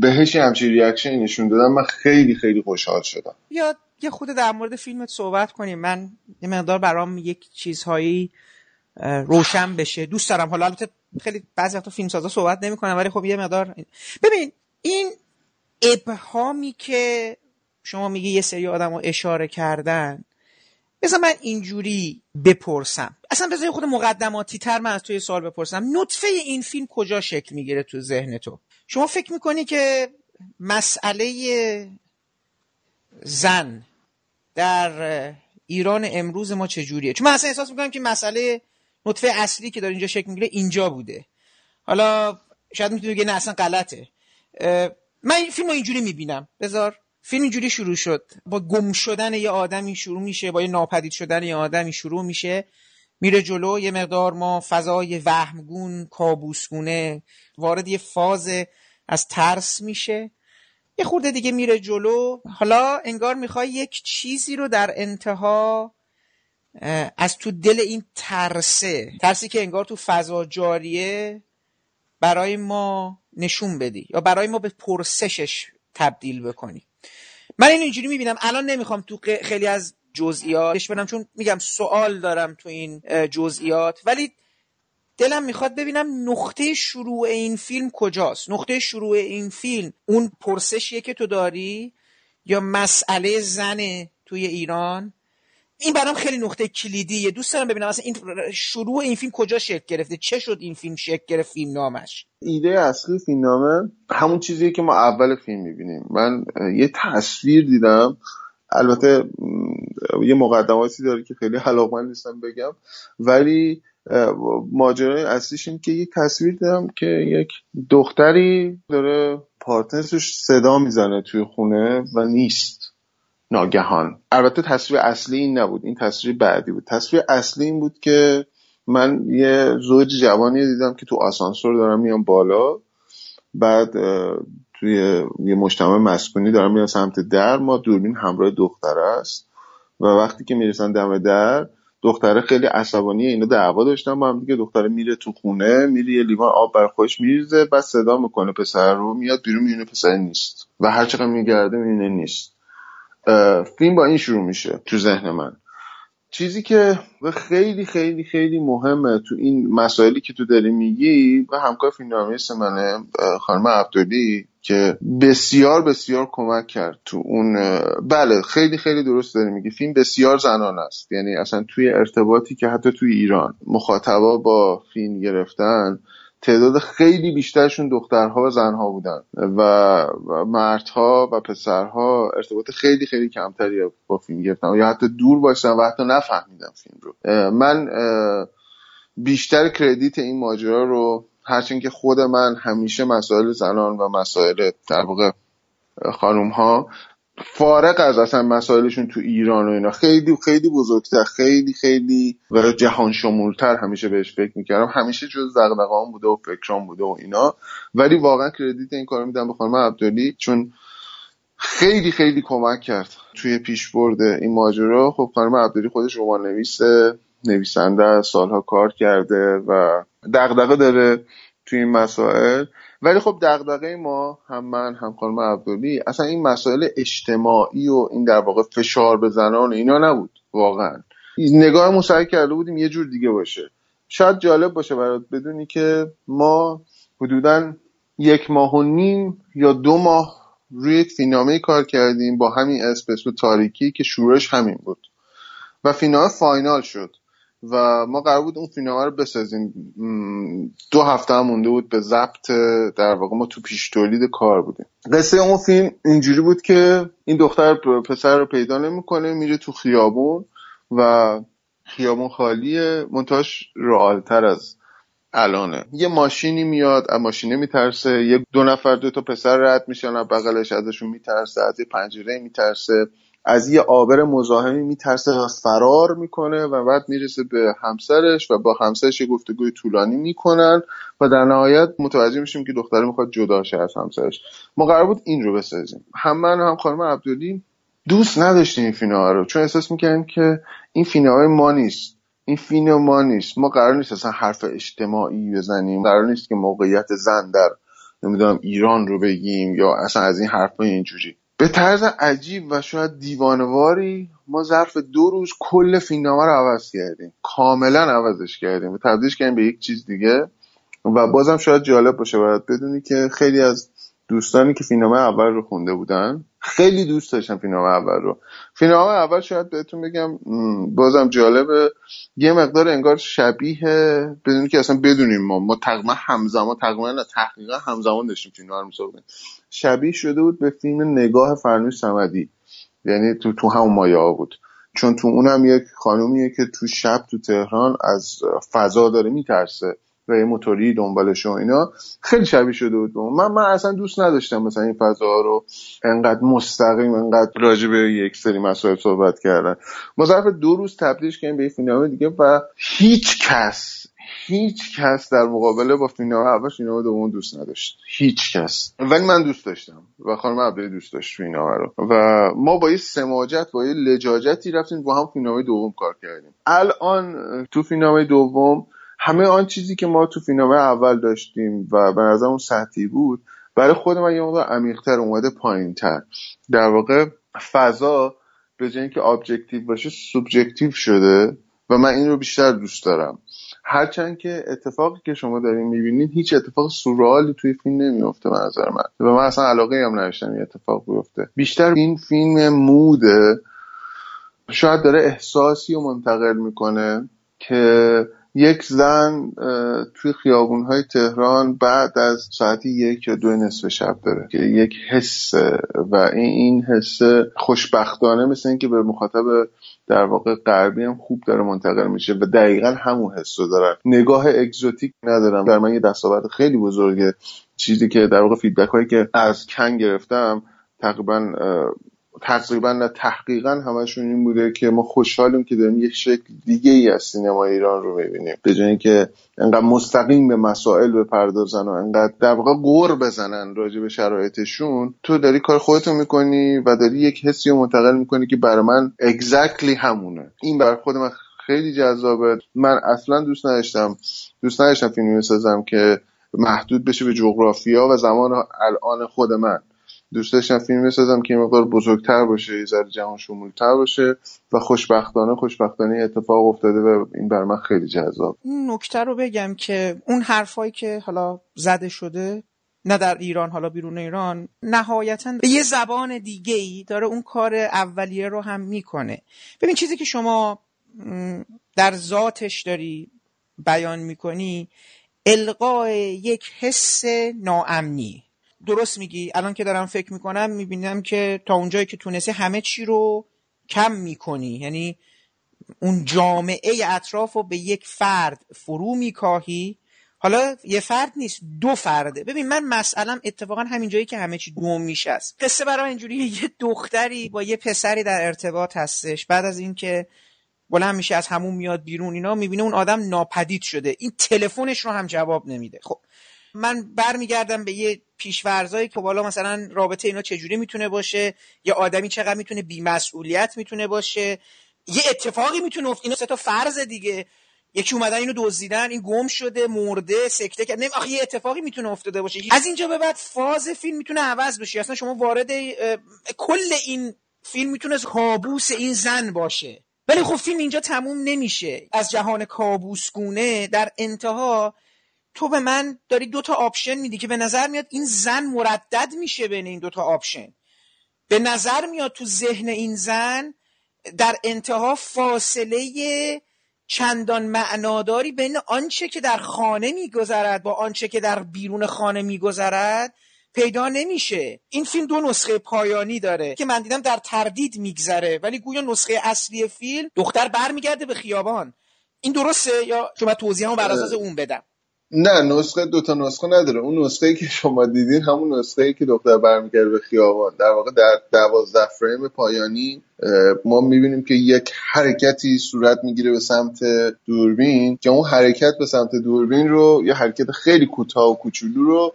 بهش همچین ریاکشن نشون دادم من خیلی خیلی خوشحال شدم. یا یه خود در مورد فیلمت صحبت کنیم، من یه مقدار برام یک چیزهایی روشن بشه دوست دارم. حالا البته خیلی بعضی وقتا فیلمسازا صحبت نمی‌کنن ولی خب یه مقدار ببین این ابهامی که شما میگی یه سری آدمو اشاره کردن، مثلا من اینجوری بپرسم، اصلا بذاری خود مقدماتی تر من از توی سوال بپرسم، نطفه این فیلم کجا شکل میگیره تو ذهن تو؟ شما فکر میکنی که مسئله زن در ایران امروز ما چجوریه؟ چون من اصلا احساس میکنم که مسئله نطفه اصلی که داره اینجا شکل میگیره اینجا بوده. حالا شاید میتونی بگی نه اصلا غلطه، من فیلم رو اینجوری میبینم. بذار فیلم اینجوری شروع شد، با گم شدن یه آدمی شروع میشه، با یه ناپدید شدن یه آدمی شروع میشه میره جلو. یه مقدار ما فضای وهمگون، کابوسگونه، وارد یه فاز از ترس میشه. یه خورده دیگه میره جلو، حالا انگار میخوای یک چیزی رو در انتها از تو دل این ترسه، ترسی که انگار تو فضا جاریه، برای ما نشون بدی یا برای ما به پرسشش تبدیل بکنی. من اینو اینجوری میبینم. الان نمیخوام تو خیلی از جزئیاتش برم، چون میگم سوال دارم تو این جزئیات، ولی دلم میخواد ببینم نقطه شروع این فیلم کجاست. نقطه شروع این فیلم اون پرسشیه که تو داری، یا مسئله زنه توی ایران؟ این برام خیلی نقطه کلیدیه. دوست دارم ببینم اصلا این شروع این فیلم کجا شکل گرفته، چه شد این فیلم شکل گرفت فیلم نامش. ایده اصلی فیلم نامه همون چیزیه که ما اول فیلم میبینیم. من یه تصویر دیدم، البته یه مقدماتی داره که خیلی علاقه‌مند نیستم بگم، ولی ماجرای اصلیش این که یه تصویر دیدم که یک دختری داره پارتنرش صدا میزنه توی خونه و نیست ناگهان. البته تصویر اصلی این نبود، این تصویر بعدی بود. تصویر اصلی این بود که من یه زوج جوانی دیدم که تو آسانسور دارم میام بالا، بعد توی یه مجتمع مسکونی دارم میام سمت در، ما دوربین همراه دختره است و وقتی که میرسن دم در، دختره خیلی عصبانیه، اینا دعوا داشتن با هم دیگه. دختره میره تو خونه، میره یه لیوان آب بر خودش میریزه، بعد صدا میکنه پسر رو، میاد بیرون میبینه پسر نیست و هر چقدر میگرده میبینه نیست. فیلم با این شروع میشه. تو ذهن من چیزی که خیلی خیلی خیلی مهمه تو این مسائلی که تو داری میگی و همکار فیلمنامه‌نویس منه خانم عبدالی که بسیار بسیار کمک کرد تو اون. بله خیلی خیلی درست داری میگی، فیلم بسیار زنان است. یعنی اصلا توی ارتباطی که حتی توی ایران مخاطبا با فیلم گرفتن، تعداد خیلی بیشترشون دخترها و زنها بودن و مردها و پسرها ارتباط خیلی خیلی کمتری با فیلم گرفتن یا حتی دور باشن و حتی نفهمیدم فیلم رو. من بیشتر کردیت این ماجرا رو، هرچند که خود من همیشه مسائل زنان و مسائل در واقع خانومها فارق از اصلا مسائلشون تو ایران و اینا خیلی خیلی بزرگتر، خیلی خیلی و جهان شمولتر همیشه بهش فکر میکردم، همیشه جز دغدغه‌ام بوده و فکرام بوده و اینا. ولی واقعا کردیت این کارو میدم به خانم عبدالی، چون خیلی خیلی کمک کرد توی پیشبرد این ماجرا. خب خانم عبدالی خودش رمان نویسه، نویسنده، سالها کار کرده و دغدغه داره توی این مسائل. ولی خب دغدغه ما، هم من هم خانم عبدالی، اصلا این مسائل اجتماعی و این در واقع فشار به زنان اینا نبود. واقعا نگاه مسعی کرده بودیم یه جور دیگه باشه. شاید جالب باشه برات بدونی که ما حدوداً یک ماه و نیم یا دو ماه روی فیلمنامه کار کردیم با همین اسپیس و تاریکی که شروعش همین بود و فینال فاینال شد و ما قرار بود اون فیلمنامه رو بسازیم. دو هفته هم مونده بود به ضبط، در واقع ما تو پیش تولید کار بودیم. قصه اون فیلم اینجوری بود که این دختر پسر رو پیدا نمی‌کنه، میره تو خیابون و خیابون خالیه، منتهاش رعال‌تر از الانه. یه ماشینی میاد، از ماشینه میترسه، یه دو نفر دو تا پسر رد میشن از بغلش، ازشون میترسه، از یه پنجره میترسه، از یه آبر مزاحمی میترسه و فرار میکنه و بعد میرسه به همسرش و با همسرش یه گفتگوی طولانی میکنن و در نهایت متوجه میشیم که دختره میخواد جدا شه از همسرش. ما قرار بود این رو بسازیم. هم من هم خانم عبدالی دوست نداشتیم این فیناها رو، چون احساس میکردیم که این فیناهای ما نیست، این فینو ما نیست. ما قرار نیست اصلا حرف اجتماعی بزنیم، قرار نیست که موقعیت زن در نمیدونم ایران رو بگیم یا اصلا از این حرفای اینجوری. به طرز عجیب و شاید دیوانواری ما ظرف دو روز کل فیلمنامه رو عوض کردیم، کاملا عوضش کردیم و تبدیلش کردیم به یک چیز دیگه. و بازم شاید جالب باشه برات بدونی که خیلی از دوستانی که فیلمنامه اول رو خونده بودن خیلی دوست داشتن فیلمنامه اول رو. فیلمنامه اول شاید بهتون بگم بازم جالبه، یه مقدار انگار شبیه، بدونی که اصلا بدونیم ما ما تقریبا همزمان تقریبا نه تحقیقا همزمان داشتیم فیلمنامه رو می‌ساختیم، شبیه شده بود به فیلم نگاه فرنوش صمدی. یعنی تو تو همون مایه‌ها بود، چون تو اونم یک خانومیه که تو شب تو تهران از فضا داره میترسه رای موتوری دنبالش و اینا خیلی شبیه شده بود. من من اصلا دوست نداشتم مثلا این فضاها رو انقدر مستقیم انقدر راجع به یک سری مسائل صحبت کردن. ما ظرف دو روز تبدیلش کردیم به فینال دیگه و هیچ کس هیچ کس در مقابله با فینال اولش فینال دوم دوست نداشت، هیچ کس. ولی من دوست داشتم و خانم عبدالی دوست داشت فینال رو و ما با یه سماجت با یه لجاجتی رفتیم با هم فینال دوم کار کردیم. الان تو فینال دوم همه آن چیزی که ما تو فینال اول داشتیم و به نظر اون سطحی بود برای خود من یه موقع عمیق‌تر اومده پایین‌تر. در واقع فضا به جای اینکه ابجکتیو باشه سوبجکتیو شده و من این رو بیشتر دوست دارم. هرچند که اتفاقی که شما دارین میبینید هیچ اتفاق سورئالی توی فیلم نمیفته به نظر من و من اصلا علاقه هم نداشتم این اتفاق بیفته. بیشتر این فیلم موده شاید داره احساسی رو منتقل میکنه که یک زن توی خیابون‌های تهران بعد از ساعتی یک یا دو نصف شب داره که یک حس و این حس خوشبختانه مثل این که به مخاطب در واقع غربی هم خوب داره منتقل میشه و دقیقا همون حس رو دارن. نگاه اگزوتیک ندارم، در من یه دستاورد خیلی بزرگه. چیزی که در واقع فیدبک هایی که از کن گرفتم تقریبا تقریبا نه تحقیقا همشون این بوده که ما خوشحالیم که داریم یک شکل دیگه ای از سینما ایران رو میبینیم به جای اینکه انقدر مستقیم به مسائل بپردازن و انقدر در واقع غور بزنن راجع به شرایطشون. تو داری کار خودتو میکنی و داری یک حسی رو منتقل میکنی که برای من اگزکتلی همونه. این برای خود من خیلی جذابه. من اصلا دوست نداشتم دوست نداشتم فیلمی بسازم که محدود بشه به جغرافیا و زمان الان خود من. دوست داشتم فیلم بسازم که یه مقدار بزرگتر باشه، یه ذره جهان شمولتر باشه و خوشبختانه خوشبختانه اتفاق افتاده و این بر من خیلی جذاب. اون نکته رو بگم که اون حرفایی که حالا زده شده نه در ایران حالا بیرون ایران نهایتاً به یه زبان دیگه‌ای داره اون کار اولیه رو هم میکنه. ببین چیزی که شما در ذاتش داری بیان میکنی القاء یک حس ناامنی. درست میگی. الان که دارم فکر میکنم میبینم که تا اونجایی که تونستی همه چی رو کم میکنی، یعنی اون جامعه اطراف رو به یک فرد فرو میکاهی. حالا یه فرد نیست، دو فرده. ببین من مسئلم اتفاقا همین جایی که همه چی دوم میشه است. قصه برای اینجوری یه دختری با یه پسری در ارتباط هستش، بعد از این که بلند میشه از همون میاد بیرون اینا میبینه اون آدم ناپدید شده، این تلفنش رو هم جواب نمیده. خب من برمیگردم به یه پیش‌فرضایی که بالا مثلا رابطه اینا چجوری میتونه باشه، یه آدمی چقدر میتونه بی‌مسئولیت میتونه باشه، یه اتفاقی میتونه افت. اینا سه تا فرض دیگه. یکی اومدن اینو دزدیدن، این گم شده، مرده، سکته کرد. آخه یه اتفاقی میتونه افتاده باشه. از اینجا به بعد فاز فیلم میتونه عوض بشه. اصلا شما وارد کل این فیلم میتونه کابوس این زن باشه. ولی خب فیلم اینجا تموم نمیشه. از جهان کابوسگونه در انتها تو به من داری دوتا آپشن میدی که به نظر میاد این زن مردد میشه بین این دوتا آپشن. به نظر میاد تو ذهن این زن در انتها فاصله چندان معناداری بین آنچه که در خانه میگذرد با آنچه که در بیرون خانه میگذرد پیدا نمیشه. این فیلم دو نسخه پایانی داره که من دیدم در تردید میگذره، ولی گویا نسخه اصلی فیلم دختر برمیگرده به خیابان. این درسته یا شما توضیحمو بر اساس اون بدم؟ نه، نسخه دوتا نسخه نداره. اون نسخه‌ای که شما دیدین همون نسخه‌ای که دختر برمیگرده به خیابان. در واقع در دوازده فریم پایانی ما میبینیم که یک حرکتی صورت میگیره به سمت دوربین که اون حرکت به سمت دوربین رو یه حرکت خیلی کوتاه و کوچولو رو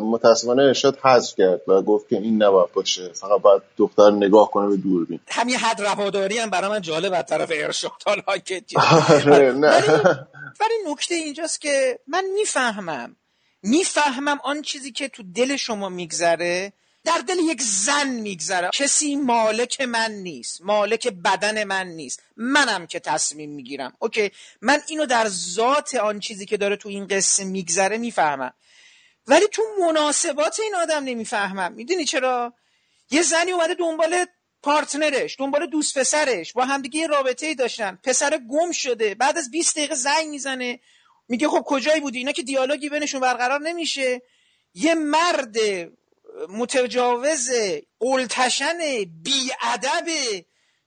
متأسفانه ارشاد حذف کرد و گفت که این نباید باشه، فقط باید دختر نگاه کنه به دوربین. همین حد رواداری هم برای من جالب از طرف ارشاد حالا که آره. نه ولی نکته اینجاست که من میفهمم میفهمم آن چیزی که تو دل شما میگذره در دل یک زن میگذره. کسی مالک من نیست، مالک بدن من نیست، منم که تصمیم میگیرم. اوکی، من اینو در ذات آن چیزی که داره تو این قصه میگذره میفهمم، ولی تو مناسبات این آدم نمیفهمم. میدونی چرا؟ یه زنی اومده دنبال پارتنرش، دنبال دوست پسرش، با همدیگه یه رابطه‌ای داشتن، پسر گم شده، بعد از بیست دقیقه زنگ میزنه میگه خب کجایی بودی اینا، که دیالوگی بینشون برقرار نمیشه. یه مرد متجاوز قلتشن بی‌ادب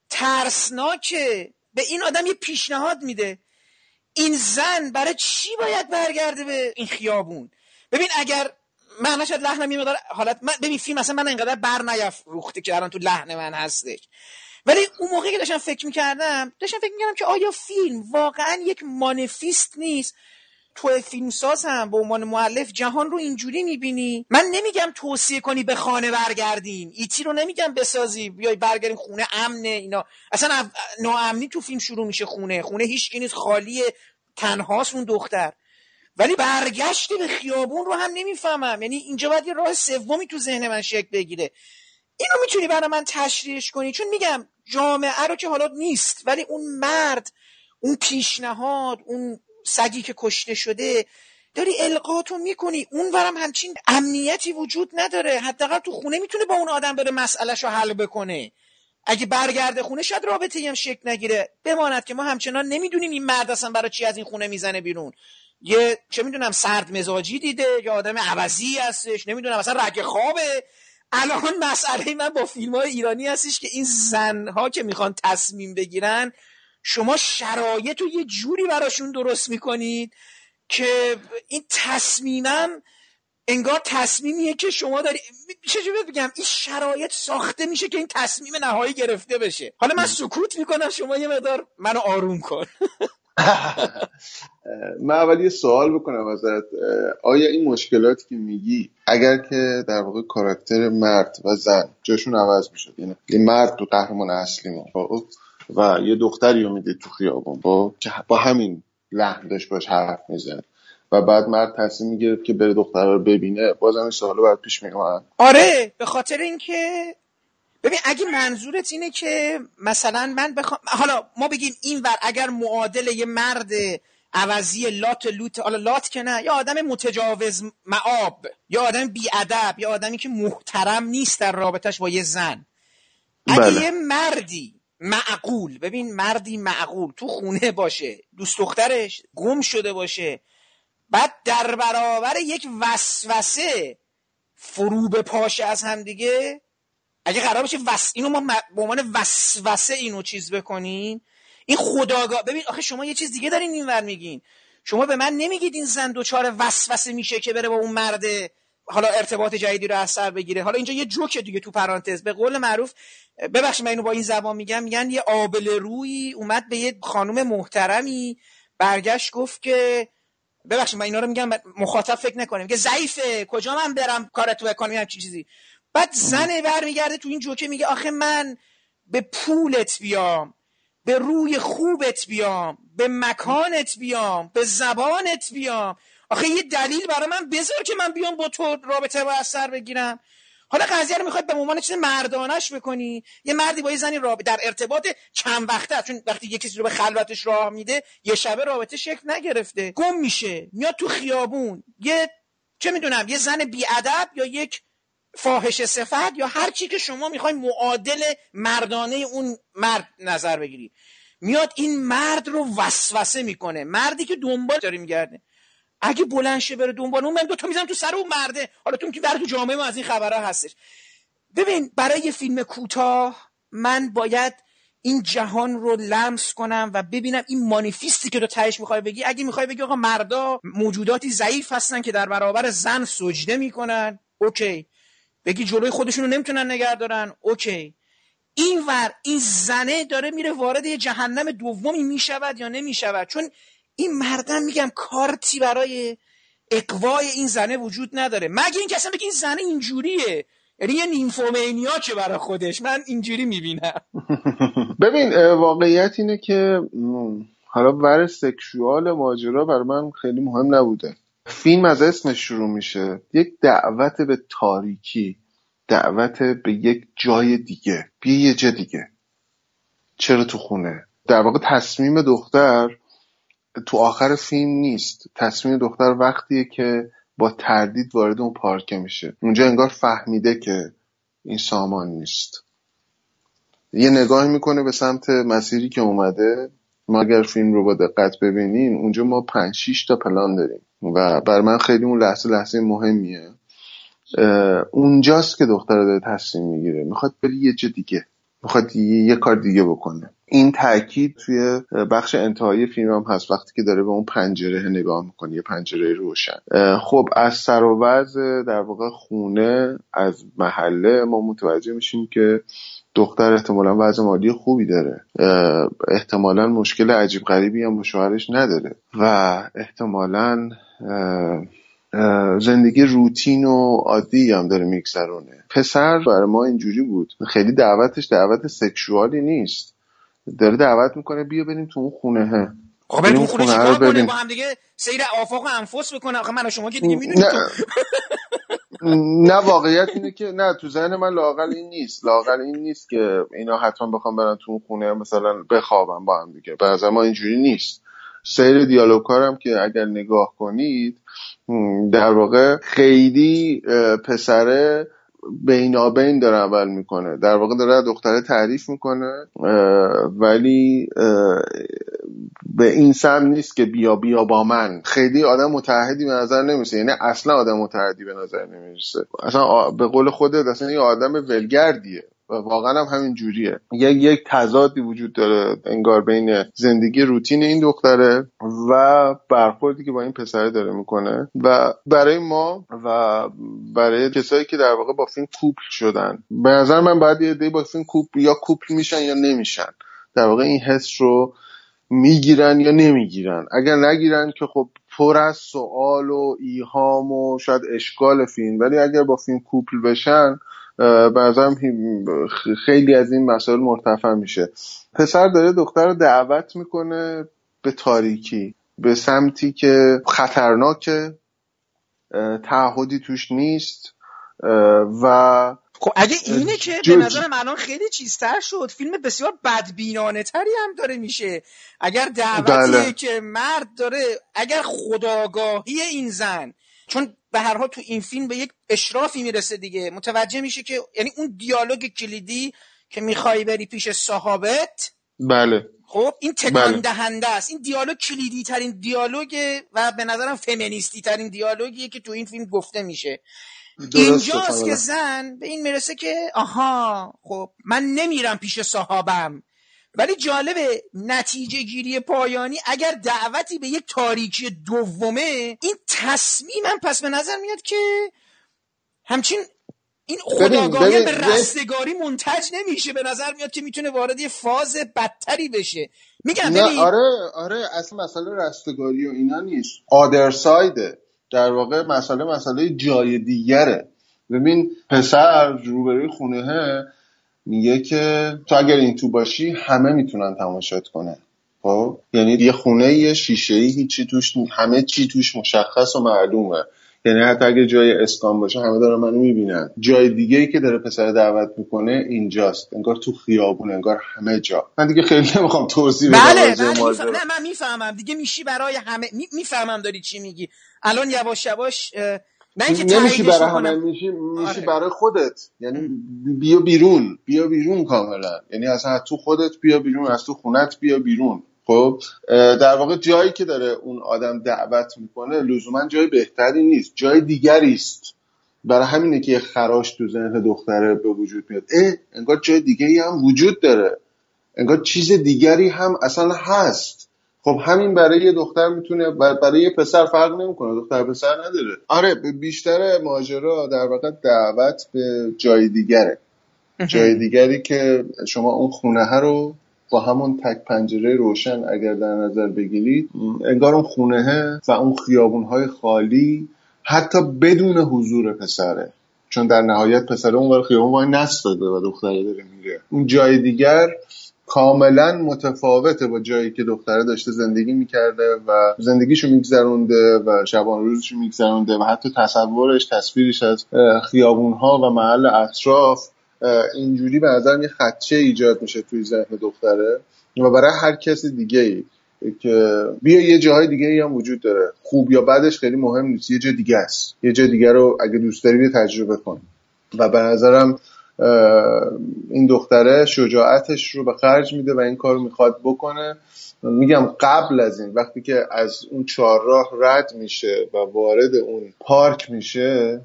ترسناک به این آدم یه پیشنهاد میده. این زن برای چی باید برگرده به این خیابون؟ ببین اگر معناش شاید لحنم یه مقدار حالت من ببین فیلم مثلا من اینقدر بر نیافروخته که الان تو لحن من هستش، ولی اون موقعی که داشتم فکر می‌کردم داشتم فکر می‌کردم که آیا فیلم واقعا یک مانیفست نیست؟ تو فیلمساز هم به عنوان مؤلف جهان رو اینجوری می‌بینی؟ من نمیگم توصیه کنی به خانه برگردیم، ایتی رو نمیگم بسازی بیای برگردیم خونه امنه اینا، اصلا ناامنی تو فیلم شروع میشه، خونه خونه هیچ کی نیست، خالیه، تنهاست اون دختر، ولی برگشتی به خیابون رو هم نمیفهمم. یعنی اینجا باید یه راه سومی تو ذهن من شکل بگیره. اینو میتونی برای من تشریحش کنی؟ چون میگم جامعه رو که حالا نیست، ولی اون مرد، اون پیشنهاد، اون سگی که کشته شده داری القاطو میکنی، اونورم همچین امنیتی وجود نداره، حداقل تو خونه میتونه با اون آدم بره مسئلهشو حل بکنه، اگه برگرده خونه شاید رابطه‌ای هم شکل نگیره، بماند که ما همچنان نمیدونیم این مرد اصلا برای چی از این خونه میزنه بیرون، یه چه میدونم سرد مزاجی دیده یا آدم عوضی هستش، نمیدونم مثلا رگ خوابه. الان مسئله من با فیلم‌های ایرانی هستش که این زن‌ها که میخوان تصمیم بگیرن شما شرایط رو یه جوری براشون درست میکنید که این تصمیمم انگار تصمیمیه که شما داری، چجوری بگم، این شرایط ساخته میشه که این تصمیم نهایی گرفته بشه. حالا من سکوت میکنم، شما یه مقدار منو آروم کن. من اول یه سوال بکنم ازت. آیا این مشکلاتی که میگی اگر که در واقع کاراکتر مرد و زن جاشون عوض میشد، یعنی این مرد تو قهرمان اصلی ما و یه دختری رو میدید تو خیابون با با همین لحن داشت باش حرف میزنه و بعد مرد تصمیم میگیره که بره دختر رو ببینه، بازم این سوالو بعد پیش میاد. آره، به خاطر اینکه ببین اگه منظورت اینه که مثلا من بخوام حالا ما بگیم اینور اگر معادل یه مرد عوضی لات لوت، حالا لات که نه، یا آدم متجاوز معاب، یا آدم بیادب، یا آدمی که محترم نیست در رابطش با یه زن، اگه بله. یه مردی معقول، ببین مردی معقول تو خونه باشه، دوست دخترش گم شده باشه، بعد در برابر یک وسوسه فرو به پاشه از هم دیگه، اگه قرار باشه وس... اینو ما به عنوان وسوسه اینو چیز بکنین، این خداگاه، ببین آخه شما یه چیز دیگه دارین اینور میگین، شما به من نمیگید این زن دوچار وسوسه میشه که بره با اون مرد حالا ارتباط جدیدی رو از سر بگیره. حالا اینجا یه جوکه دیگه تو پرانتز، به قول معروف، ببخشید من اینو با این زبان میگم، میگن یه آبله‌رویی اومد به یه خانم محترمی برگشت گفت که، ببخشید من اینا رو میگم مخاطب فکر نکنه، میگه ضعیفه کجا من برم کارتو بکنم یا چیزی، بعد زنه برمیگرده تو این جوکه میگه آخه من به پولت بیام، به روی خوبت بیام، به مکانت بیام، به زبانت بیام، آخه یه دلیل برای من بذار که من بیام با تو رابطه و اثر بگیرم. حالا قضیه رو میخواد به عنوان چیز مردانش بکنی، یه مردی با یه زنی رابطه در ارتباط چند وقته، چون وقتی یه کسی رو به خلوتش راه میده یه شبه رابطه شکل نگرفته، گم میشه میاد تو خیابون، یه چه میدونم یه زن بیادب یا یک فاحشه صفت یا هر چی که شما میخوای معادل مردانه اون مرد نظر بگیری، میاد این مرد رو وسوسه میکنه، مردی که دنبال داره میگرده، اگه بلند شه بره دنبال اون، من دو تا میذارم تو سر اون مرده. حالا تو که در تو جامعه ما از این خبرها هستش. ببین برای یه فیلم کوتاه من باید این جهان رو لمس کنم و ببینم این مانیفیستی که تو تهش میخوای بگی، اگه میخوای بگی آقا مردا موجوداتی ضعیف هستن که در برابر زن سجده میکنن، اوکی، بگی جلوی خودشونو نمیتونن نگه دارن، اوکی، اینور این زنه داره میره وارد یه جهنم دومی میشود یا نمیشود، چون این مردم میگم کارتی برای اقوای این زنه وجود نداره، مگه این که اصلا بگی این زنه اینجوریه، یعنی یه نیمفومینیا که برای خودش، من اینجوری میبینم. ببین واقعیت اینه که حالا ور سکشوال ماجرا برای من خیلی مهم نبوده. فیلم از اسمش شروع میشه، یک دعوت به تاریکی، دعوت به یک جای دیگه، بیا یه جای دیگه، چرا تو خونه؟ در واقع تصمیم دختر تو آخر فیلم نیست، تصمیم دختر وقتیه که با تردید وارد اون پارک میشه، اونجا انگار فهمیده که این سامان نیست، یه نگاه میکنه به سمت مسیری که اومده. ما اگر فیلم رو با دقت ببینیم اونجا ما پنج شیش تا پلان داریم و بر من خیلی اون لحظه لحظه مهمیه، اونجاست که دختر داره تصمیم میگیره میخواد بری یه جا دیگه، میخواد یه کار دیگه بکنه. این تاکید توی بخش انتهایی فیلم هم هست، وقتی که داره به اون پنجره نگاه میکنه، یه پنجره روشن. خب از سر و وضع در واقع خونه، از محله ما متوجه میشیم که دختر احتمالاً وضع مالی خوبی داره، احتمالاً مشکل عجیب غریبی هم با شوهرش نداره و احتمالاً زندگی روتین و عادی هم داره میگذرونه. پسر برای ما اینجوری بود، خیلی دعوتش دعوت سکشوالی نیست، داره دعوت میکنه بیا بریم تو اون خونه ها. خب تو خونه چیکار کنه؟ با هم دیگه سیر آفاق انفس میکنه. آخه من و شما که دیگه میدونیم. نه واقعیت اینه که نه، تو ذهن من لااقل این نیست، لااقل این نیست که اینا حتما بخوام برن تو اون خونه مثلا بخوابن با هم دیگه. به نظر من اینجوری نیست. سیر دیالوگارم که اگر نگاه کنید در واقع خیلی پسره بینابین داره عمل میکنه، در واقع داره دختره تعریف میکنه، ولی به این سمت نیست که بیا بیا با من. خیلی آدم متحدی به نظر نمیشه، یعنی اصلا آدم متحدی به نظر نمیشه، اصلا به قول خودت اصلا یه آدم ولگردیه و واقعا هم همین جوریه. یک یک تضادی وجود داره انگار بین زندگی روتین این دختره و برخوردی که با این پسره داره میکنه. و برای ما و برای کسایی که در واقع با فیلم کوپل شدن، به نظر من باید یه عده‌ای با فیلم کوپل یا کوپل میشن یا نمیشن، در واقع این حس رو میگیرن یا نمیگیرن. اگر نگیرن که خب پر از سوال و ایهام و شاید اشکال فیلم، ولی اگر با فیلم کوپل بشن بعضا خیلی از این مسائل مرتفع میشه. پسر داره دختر رو دعوت میکنه به تاریکی، به سمتی که خطرناکه، تعهدی توش نیست. و خب اگه اینه که جد. به نظرم الان خیلی چیزتر شد، فیلم بسیار بدبینانه تری هم داره میشه. اگر دعوتیه که مرد داره، اگر خودآگاهی این زن، چون به هر حال تو این فیلم به یک اشرافی میرسه دیگه، متوجه میشه که یعنی اون دیالوگ کلیدی که میخوای بری پیش صاحبت، بله خب این تکان بله. دهنده است. این دیالوگ کلیدی ترین دیالوگه و به نظرم فمینیستی ترین دیالوگیه که تو این فیلم گفته میشه. اینجاست که زن به این میرسه که آها خب من نمیرم پیش صاحبم. ولی جالبه نتیجه گیری پایانی اگر دعوتی به یک تاریکی دومه، این تصمیمم پس به نظر میاد که همچین این خودآگاهی به رستگاری منتج نمیشه، به نظر میاد که میتونه وارد یه فاز بدتری بشه. میگم ببین آره آره اصلا مسئله رستگاری و اینا نیست، آدر سایده، در واقع مسئله مسئله جای دیگره. ببین پسر روبروی خونهه میگه که تو اگر این تو باشی همه میتونن تماشات کنن. خب یعنی یه خونه یه شیشه‌ای هیچی توش، همه چی توش مشخص و معلومه، یعنی حتی اگر جای اسکان باشه همه دارن منو میبینن. جای دیگه ای که داره پسر دعوت میکنه اینجاست، انگار تو خیابون، انگار همه جا. من دیگه خیلی نمیخوام توضیح بدم. بله بله میفهم... نه من میفهمم دیگه، میشی برای همه می... میفهمم داری چی میگی. الان یواش یواش نه اینکه تاییدش برای همه میشی، میشی آره. برای خودت، یعنی بیا بیرون، بیا بیرون کاملا، یعنی اصلا تو خودت بیا بیرون، از تو خونت بیا بیرون. خب در واقع جایی که داره اون آدم دعوت میکنه لزوما جای بهتری نیست، جای دیگری است. برای همینه که خراش تو ذهن دختره به وجود میاد، اه انگار جای دیگری هم وجود داره، انگار چیز دیگری هم اصلا هست. خب همین برای یه دختر میتونه، برای یه پسر فرق نمیکنه، دختر پسر نداره. آره بیشتر ماجرا در واقع دعوت به جای دیگره، جای دیگری که شما اون خونه ها رو با همون تک پنجره روشن اگر در نظر بگیرید، انگار اون خونه ها و اون خیابون های خالی حتی بدون حضور پسره، چون در نهایت پسره اون ور خیابون وای نستاده و دختره داره میره. اون جای دیگر کاملا متفاوته با جایی که دختره داشته زندگی میکرده و زندگیشو میگذرونده و شبان روزشو میگذرونده و حتی تصورش، تصویرش از خیابونها و محل اطراف اینجوری به نظر یه خدشه ایجاد میشه توی ذهن دختره. و برای هر کس دیگه‌ای که بیا یه جاهای دیگه‌ای هم وجود داره، خوب یا بدش خیلی مهم نیست، یه جا دیگه است، یه جا دیگه رو اگه دوست داری تجربه کن. و به نظرم این دختره شجاعتش رو به خرج میده و این کار میخواد بکنه. میگم قبل از این وقتی که از اون چهارراه رد میشه و وارد اون پارک میشه،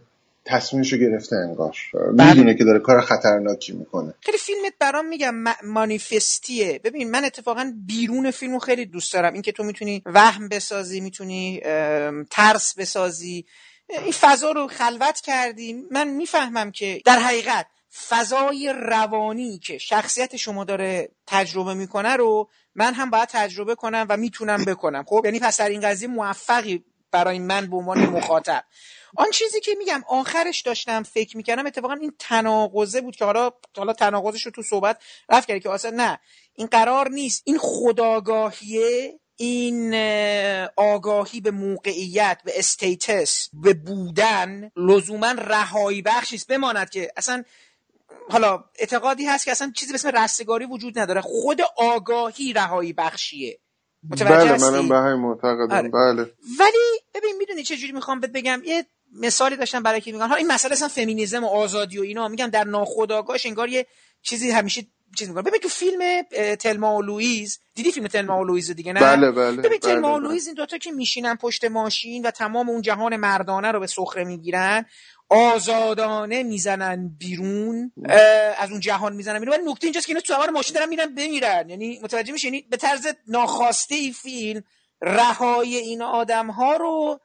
تصمیمشو گرفته انگار، میدونه که داره کار خطرناکی میکنه. خیلی فیلمت برام میگم مانیفستیه. ببین من اتفاقا بیرون فیلمو خیلی دوست دارم، این که تو میتونی وهم بسازی، میتونی ترس بسازی، این فضا رو خلوت کردی. من میفهمم که در حقیقت فضای روانی که شخصیت شما داره تجربه میکنه رو من هم باید تجربه کنم و میتونم بکنم. خب یعنی پس در این قضیه موفقی برای من به عنوان مخاطب. آن چیزی که میگم آخرش داشتم فکر میکردم اتفاقا این تناقضه بود که حالا حالا تناقضش رو تو صحبت رفت کرد که اصلا نه، این قرار نیست، این خودآگاهیه، این آگاهی به موقعیت، به استیتس، به بودن لزوما رهایی بخشی است. بماند که اصلا حالا اعتقادی هست که اصلا چیزی به اسم رستگاری وجود نداره، خود آگاهی رهایی بخشیه. متوجه هستی؟ بله منم به همین معتقدم. بله ولی ببین میدونی چه جوری میخوام بهت بگم، یه مثالی داشتم برای کی میگن ها این مسئله اصلا فمینیسم و آزادی و اینا، میگم در ناخودآگاهش انگار یه چیزی همیشه چیز میگم. ببین تو فیلم تلما و لوئیز، دیدی فیلم تلما و لوئیز دیگه نه؟ بله بله. ببین تلما و لوئیز این دوتا که میشینن پشت ماشین و تمام اون جهان مردانه رو به سخره میگیرن، آزادانه میزنن بیرون از اون جهان میزنن بیرون، ولی نکته اینجاست که اینا تو سوار ماشین دارن میرن بمیرن. یعنی متوجه میشی یعنی به طرز ناخواسته فیلم رهای این آدم‌ها رو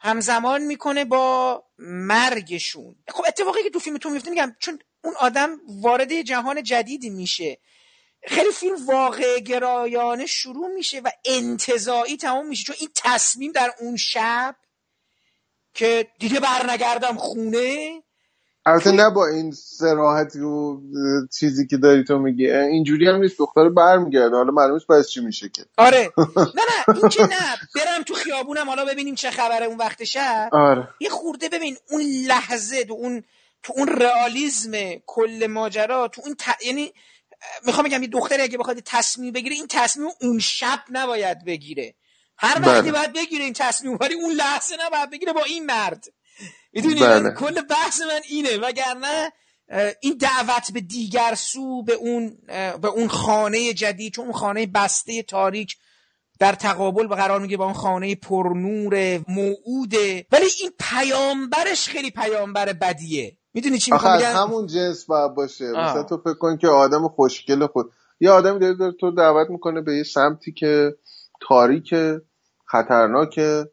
همزمان میکنه با مرگشون. خب اتفاقی که تو فیلم تو میفته میگم چون اون آدم وارد جهان جدیدی میشه، خیلی فیلم واقع گرایانه شروع میشه و انتزاعی تمام میشه، چون این تصمیم در اون شب که دیگه برنگردم خونه. البته نه با این صراحتی و چیزی که داری تو میگی، اینجوری هم نیست دختر برمیگرده، حالا معلومه پس چی میشه که. آره نه نه این که نه، برم تو خیابونم حالا ببینیم چه خبره اون وقت شب. آره. یه خورده ببین اون لحظه تو اون تو اون رئالیسم کل ماجرا، تو اون ت... یعنی میخوام بگم یه دختری اگه بخواد تصمیم بگیره، این تصمیم اون شب نباید بگیره، هر وقتی باید بگیره این تصمیم، ولی اون لحظه نباید بگیره با این مرد. میدونی کل بحث من اینه، وگرنه این دعوت به دیگر سو، به اون به اون خانه جدید، چون اون خانه بسته تاریک در تقابل و قرار میگه با اون خانه پرنور موعوده، ولی این پیامبرش خیلی پیامبر بدیه. میدونی چی میگم؟ آخه همون جنس باید باشه. مثلا تو فکر کن که آدم خوشگل خود یه آدمی داره تو دعوت میکنه به یه سمتی که تاریکه، خطرناکه،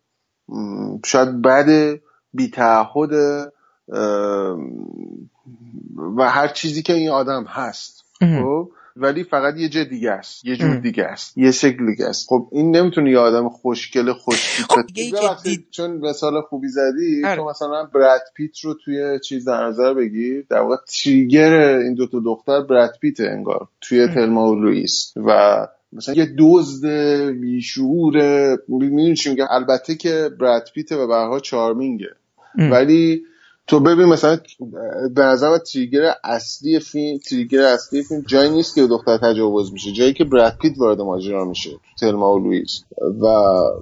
شاید بده، بی‌تعهده و هر چیزی که این آدم هست. خب ولی فقط یه جه دیگه است، یه جور دیگه است، یه شکل دیگه است. خب این نمیتونه یه آدم خوشگل خوش خب دید. چون مثال خوبی زدی تو، مثلا براد پیت رو توی چیز در نظر بگیر، در واقع تریگر این دو تا دختر براد پیت انگار توی تلما و لوئیز و مثلا یه دزد بیشعور، میدونی چی میگه؟ البته که براد پیت و برها چارمینگه ام. ولی تو ببین مثلا به نظرم تریگر اصلی فیلم تریگر اصلی فیلم جایی نیست که دختر تجاوز میشه، جایی که براد پیت وارد ماجرا میشه تو تلما و لوئیز، و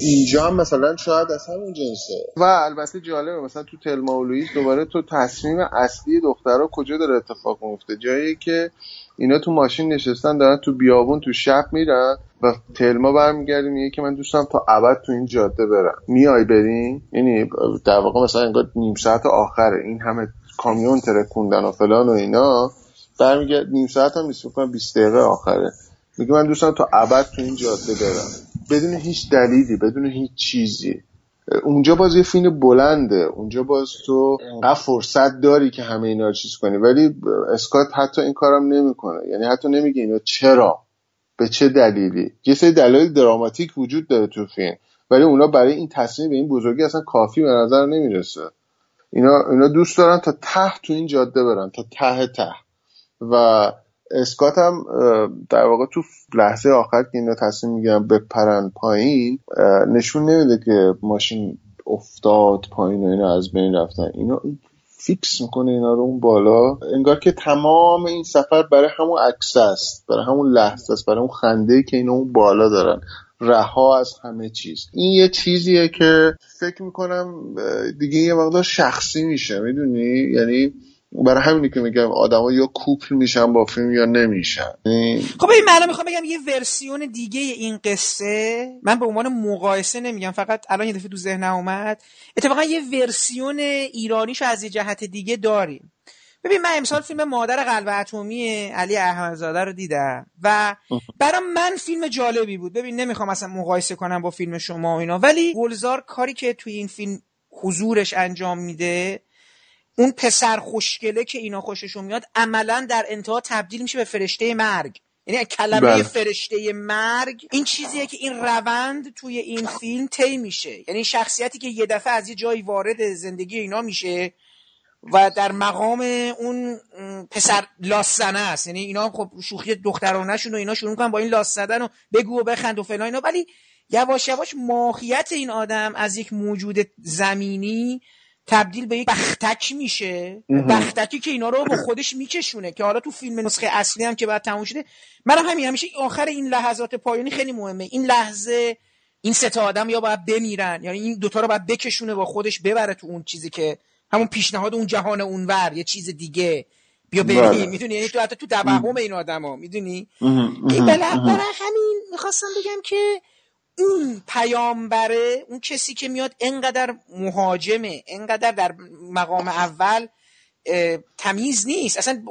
اینجا هم مثلا شاید از همون جنسه. و البته جالبه مثلا تو تلما و لوئیز دوباره تو تصمیم اصلی دخترها کجا داره اتفاق میفته، جایی که اینا تو ماشین نشستن دارن تو بیابون تو شب میرن و تلما برمیگرده میگه که من دوستم تا ابد تو این جاده برم، میای بریم؟ یعنی در واقع مثلا انگار نیم ساعت آخره، این همه کامیون ترکوندن و فلان و اینا، برمیگرد نیم ساعت هم نیست، فکر کنم بیست دقیقه آخره، میگه من دوستم تا ابد تو این جاده برم، بدون هیچ دلیلی، بدون هیچ چیزی. اونجا باز یه فیلم بلنده، اونجا باز تو انقدر فرصت داری که همه اینا رو چیز کنی، ولی اسکات حتی این کارم نمیکنه. یعنی حتی نمیگه اینا چرا، به چه دلیلی. یه سری دلایل دراماتیک وجود داره تو فیلم، ولی اونا برای این تصمیم به این بزرگی اصلا کافی به نظر نمیرسه. اینا اینا دوست دارن تا ته تو این جاده برن، تا ته ته. و اسکات هم در واقع تو لحظه آخر که اینا تصمیم میگیرن بپرن پایین، نشون نمیده که ماشین افتاد پایین و اینا از بین رفتن، اینا فیکس میکنه اینا رو اون بالا، انگار که تمام این سفر برای همون عکس است، برای همون لحظه است، برای اون خنده‌ای که اینا اون بالا دارن، رها از همه چیز. این یه چیزیه که فکر میکنم دیگه یه مقدار شخصی میشه، میدونی؟ یعنی برای همینی که میگم آدما یا کوپل میشن با فیلم یا نمیشن. خب این معنا میخوام بگم یه ورسیون دیگه این قصه، من به عنوان مقایسه نمیگم، فقط الان یه دفعه تو ذهنم اومد، اتفاقا یه ورسیون ایرانیش از یه جهت دیگه داریم. ببین من امسال فیلم مادر قلب اتمیه علی احمدزاده رو دیدم و برای من فیلم جالبی بود. ببین نمیخوام اصلا مقایسه کنم با فیلم شما و اینا، ولی گلزار کاری که توی این فیلم حضورش انجام میده، اون پسر خوشگله که اینا خوششون میاد عملا در انتها تبدیل میشه به فرشته مرگ. یعنی کلمه بله. فرشته مرگ این چیزیه که این روند توی این فیلم طی میشه. یعنی شخصیتی که یه دفعه از یه جایی وارد زندگی اینا میشه و در مقام اون پسر لاسزنه است. یعنی اینا خب شوخی دخترانه‌شون و اینا شروع می‌کنن با این لاس زدن و بگو و بخند و فلان اینا، ولی یواش یواش ماهیت این آدم از یک موجود زمینی تبدیل به یک بختک میشه، بختکی که اینا رو با خودش میکشونه، که حالا تو فیلم نسخه اصلی هم که بعد تموم شده، منم همین همیشه آخر این لحظات پایانی خیلی مهمه. این لحظه این سه تا آدم یا باید بمیرن، یعنی این دوتا رو باید بکشونه با خودش ببره تو اون چیزی که همون پیشنهاد اون جهان اونور، یه چیز دیگه بیا ببین، میدونی، یعنی تو حتی تو توهم این آدما، میدونی. این بالاخره همین میخواستم بگم که اون پیامبره، اون کسی که میاد انقدر مهاجمه، انقدر در مقام اول تمیز نیست، اصلا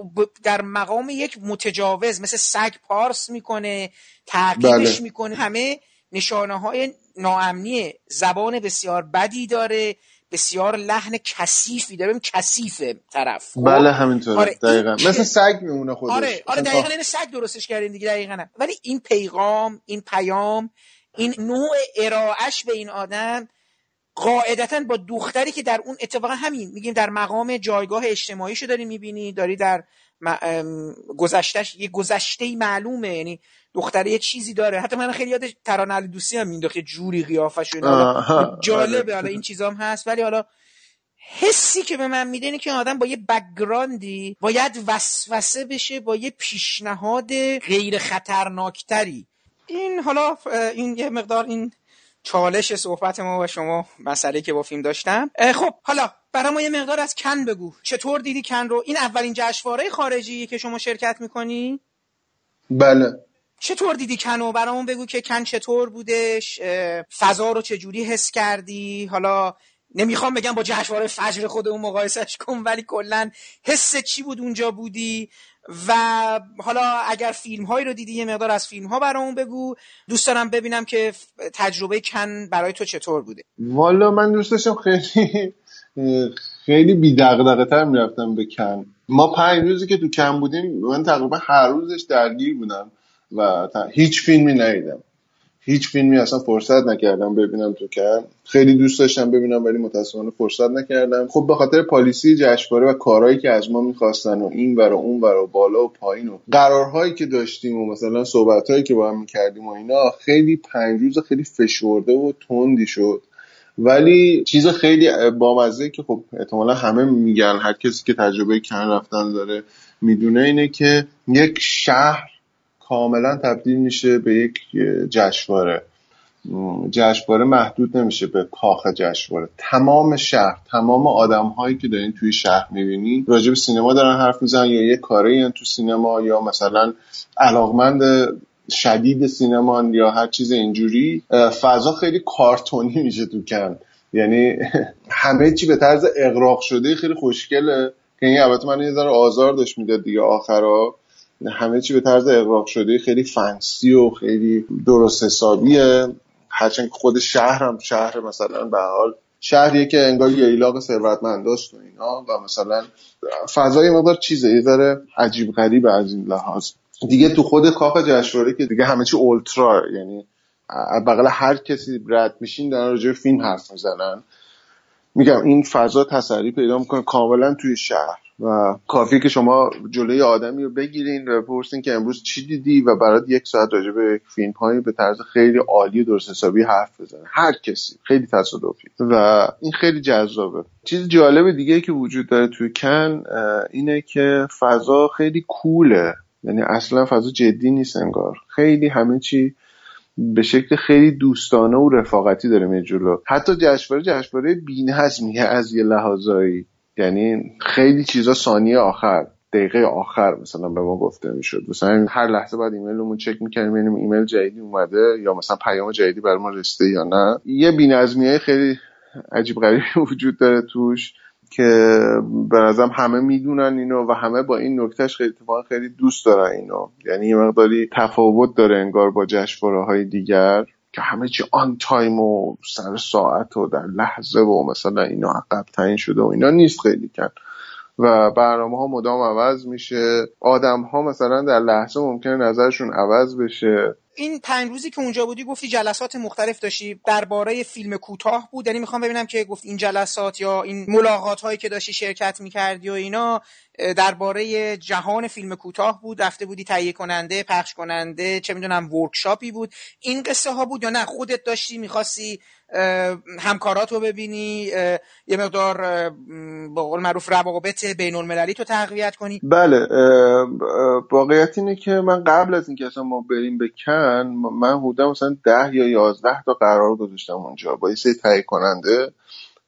در مقام یک متجاوز مثل سگ پارس میکنه، تعقیبش بله. میکنه، همه نشانه های ناامنیه، زبان بسیار بدی داره، بسیار لحن کثیفی داره، ببین کثیفه طرف. بله همینطوره. آره دقیقاً مثل سگ میمونه خودش. آره آره دقیقاً این سگ درستش کردین دیگه، دقیقاً هم. ولی این پیغام، این پیام، این نوع ارائهش به این آدم قاعدتاً با دختری که در اون اتفاقا همین میگیم در مقام جایگاه اجتماعیشو داری میبینی، داری در گذشتهش یه گذشته‌ای معلومه، یعنی دختره یه چیزی داره. حتی من خیلی یاد ترانه علیدوستی هم مینداخت، یه جوری قیافش اینا جالبه. حالا این چیزام هست، ولی حالا حسی که به من میده اینه که آدم با یه بک‌گراندی باید وسوسه بشه با یه پیشنهاد غیر خطرناکتری. این حالا این یه مقدار این چالش صحبت ما و شما، مسئله که با فیلم داشتم. خب حالا برای ما یه مقدار از کن بگو، چطور دیدی کن رو؟ این اولین جشنواره خارجیه که شما شرکت میکنی؟ بله. چطور دیدی کن رو برای ما بگو که کن چطور بودش، فضا رو چجوری حس کردی؟ حالا نمیخوام بگم با جشنواره فجر خود اون مقایسش کن، ولی کلن حس چی بود اونجا بودی؟ و حالا اگر فیلم هایی رو دیدی یه مقدار از فیلم ها برامون بگو. دوست دارم ببینم که تجربه کن برای تو چطور بوده. والا من دوست داشتم خیلی خیلی بی دغدغه تر میرفتم به کن. ما پنج روزی که تو کن بودیم من تقریبا هر روزش درگیر بودم و هیچ فیلمی ندیدم، هیچ فیلمی اصلا فرصت نکردم ببینم تو کن. خیلی دوست داشتم ببینم ولی متاسفانه فرصت نکردم. خب به خاطر پالیسی جشنواره و کارهایی که از ما می‌خواستن و این ور و اون ور و بالا و پایین و قرارهایی که داشتیم و مثلا صحبتایی که با هم می‌کردیم و اینا، خیلی پنج روز خیلی فشرده و تندی شد. ولی چیز خیلی بامزه که خب احتمالاً همه میگن، هر کسی که تجربه کن رفتن داره میدونه، اینه که یک شهر کاملا تبدیل میشه به یک جشنواره. جشنواره محدود نمیشه به کاخ جشنواره، تمام شهر، تمام آدم‌هایی که دارین توی شهر می‌بینین راجع به سینما دارن حرف میزنن، یا یه کاری تو سینما، یا مثلا علاقمند شدید سینما، یا هر چیز اینجوری. فضا خیلی کارتونی میشه تو کن، یعنی همه چی به طرز اغراق شده، خیلی خوشگله که این البته من یه ذره آزار داشت میداد دیگه آخرا. همه چی به طرز اغراق شده، خیلی فنسی و خیلی درست حسابیه، هرچند خود شهرم شهر مثلا به حال شهریه که انگار یه ایلاق ثروتمنداست و اینا، و مثلا فضای مقدار چیزه یه ذره عجیب غریبه از این لحاظ. دیگه تو خود کاخ جشنواره که دیگه همه چی اولترا، یعنی بغل هر کسی رد میشین در راجع فیلم حرف میزنن. میگم این فضا تسری پیدا میکنه کاملا توی شهر و کافیه که شما جلوی آدمی رو بگیرین و بپرسین که امروز چی دیدی و برات یک ساعت راجع به فیلم هایی به طرز خیلی عالی و درست حسابی حرف بزنه، هر کسی، خیلی تصادفی، و این خیلی جذابه. چیز جالب دیگه که وجود داره توی کن اینه که فضا خیلی کوله، یعنی اصلا فضا جدی نیست انگار، خیلی همه چی به شکل خیلی دوستانه و رفاقتی داره میره جلو. حتی جشنواره جشنواره بی‌نظمیه از یه لحاظایی، یعنی خیلی چیزا ثانیه آخر، دقیقه آخر مثلا به ما گفته میشد. مثلا هر لحظه بعد ایمیلمون چک میکردیم ببینیم ایمیل جدیدی اومده یا مثلا پیام جدیدی برای ما رسیده یا نه. یه بی‌نظمیای خیلی عجیب غریبی وجود داره توش که به نظرم همه میدونن اینو و همه با این نکتهش خیلی اتفاقا خیلی دوست دارن اینو. یعنی یه مقداری تفاوت داره انگار با جشنواره‌های دیگر که همه چی آن تایم و سر ساعت و در لحظه و مثلا اینا عقب تعیین شده و اینا نیست خیلی کن و برنامه ها مدام عوض میشه، آدم ها مثلا در لحظه ممکنه نظرشون عوض بشه. این پنج روزی که اونجا بودی گفتی جلسات مختلف داشتی درباره فیلم کوتاه بود، یعنی میخوام ببینم که گفت این جلسات یا این ملاقات هایی که داشتی شرکت میکردی و اینا درباره جهان فیلم کوتاه بود، رفته بودی تهیه کننده، پخش کننده، چه میدونم ورکشاپی بود، این قصه ها بود یا نه خودت داشتی میخواستی همکاراتو ببینی، یه مقدار به قول معروف روابط بین المللی تو تقویت کنی؟ بله، واقعیت اینه که من قبل از اینکه اصلا ما بریم به کن من حدودا مثلا ده یا یازده تا قرار گذاشتم اونجا با یه سری تهیه کننده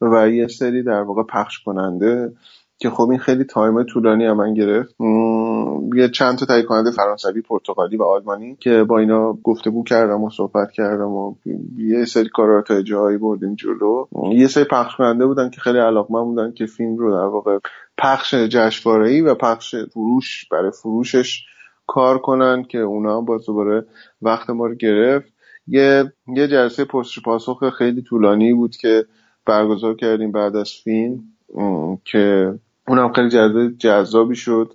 و یه سری در واقع پخش کننده که خب این خیلی تایم طولانی هم من گرفت. م... یه چند تا تهیه کننده فرانسوی، پرتغالی و آلمانی که با اینا گفتگو کردم و صحبت کردم و یه سری کارا رو تا جایی بردیم جلو. م... یه سری پخش کننده بودن که خیلی علاقه‌مند بودن که فیلم رو در واقع پخش جشنواره‌ای و پخش فروش برای فروشش کار کنن که اونا هم باز دوباره وقت ما رو گرفت. یه یه جلسه پرسش پاسخ خیلی طولانی بود که برگزار کردیم بعد از فیلم م... که اونم خیلی جذابی شد.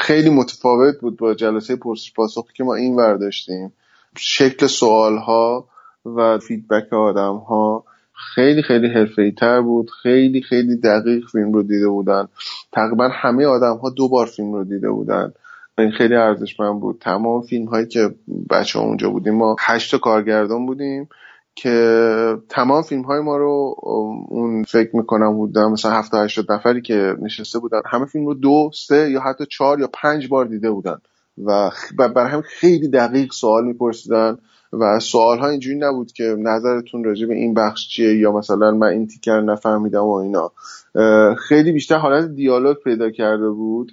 خیلی متفاوت بود با جلسه پرسش پاسخی که ما این ور داشتیم. شکل سوال ها و فیدبک آدم ها خیلی خیلی حرفه‌ای تر بود، خیلی خیلی دقیق فیلم رو دیده بودن. تقریبا همه آدم ها دو بار فیلم رو دیده بودن. این خیلی ارزشمند بود. تمام فیلم هایی که بچه ها اونجا بودیم، ما هشت تا کارگردان بودیم که تمام فیلم های ما رو اون فکر میکنم بودم مثلا هفته هشتاد نفری که نشسته بودن همه فیلم رو دو سه یا حتی چهار یا پنج بار دیده بودن و برای هم خیلی دقیق سوال میپرسیدن و سوال ها اینجوری نبود که نظرتون راجع به این بخش چیه یا مثلا من این تیکر نفهمیدم و اینا. خیلی بیشتر حالت دیالوگ پیدا کرده بود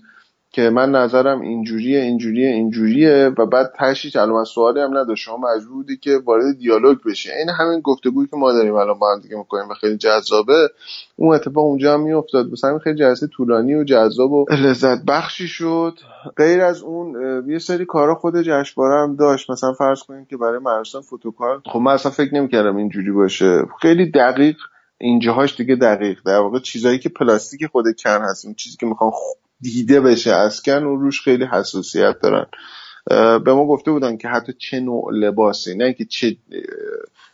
که من نظرم اینجوریه اینجوریه اینجوریه و بعد تشییع علامت سوالی هم نداشت، شما مجبور بودی که وارد دیالوگ بشی. این همین گفتگویی که ما داریم الان با هم دیگه می‌کنیم و خیلی جذابه، اون اتفاق اونجا هم میافتاد. مثلا خیلی جلسه طولانی و جذاب و لذت بخشی شد. غیر از اون یه سری کارا خود جشنواره هم داشت. مثلا فرض کنیم که برای مراسم فوتوکارت، خب من اصلا فکر نمی‌کردم اینجوری باشه. خیلی دقیق اینجاهاش دیگه دقیق در واقع چیزایی که پلاستیک خود کن هست، اون چیزی که می‌خوام دیده بشه اسکن و روش خیلی حساسیت دارن. به ما گفته بودن که حتی چه نوع لباسی، نه که چه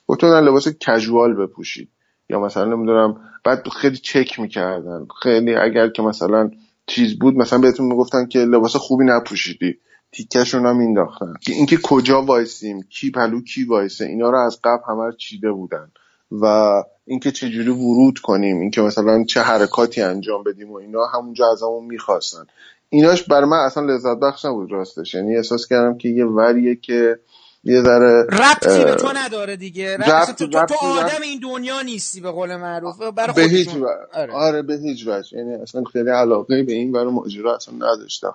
گفته بودن لباس کژوال بپوشید یا مثلا نمیدونم. بعد خیلی چک میکردن، خیلی اگر که مثلا چیز بود مثلا بهتون میگفتن که لباس خوبی نپوشیدی، تیکشون هم مینداختن. اینکه کجا وایسیم، کی پلو کی وایسه، اینا رو از قبل همه چیده بودن و اینکه چه جوری ورود کنیم، اینکه مثلا چه حرکاتی انجام بدیم و اینا همونجا از همون می‌خواستن. ایناش بر من اصلا لذت بخش نبود راستش. یعنی احساس کردم که یه وریه که یه ذره ربطی به تو نداره دیگه. ربط تو, تو, تو آدم این دنیا نیستی به قول معروف. برای به هیچ وجه. آره به هیچ وجه. یعنی اصلا خیلی علاقه به این برای ماجرا اصلا نداشتم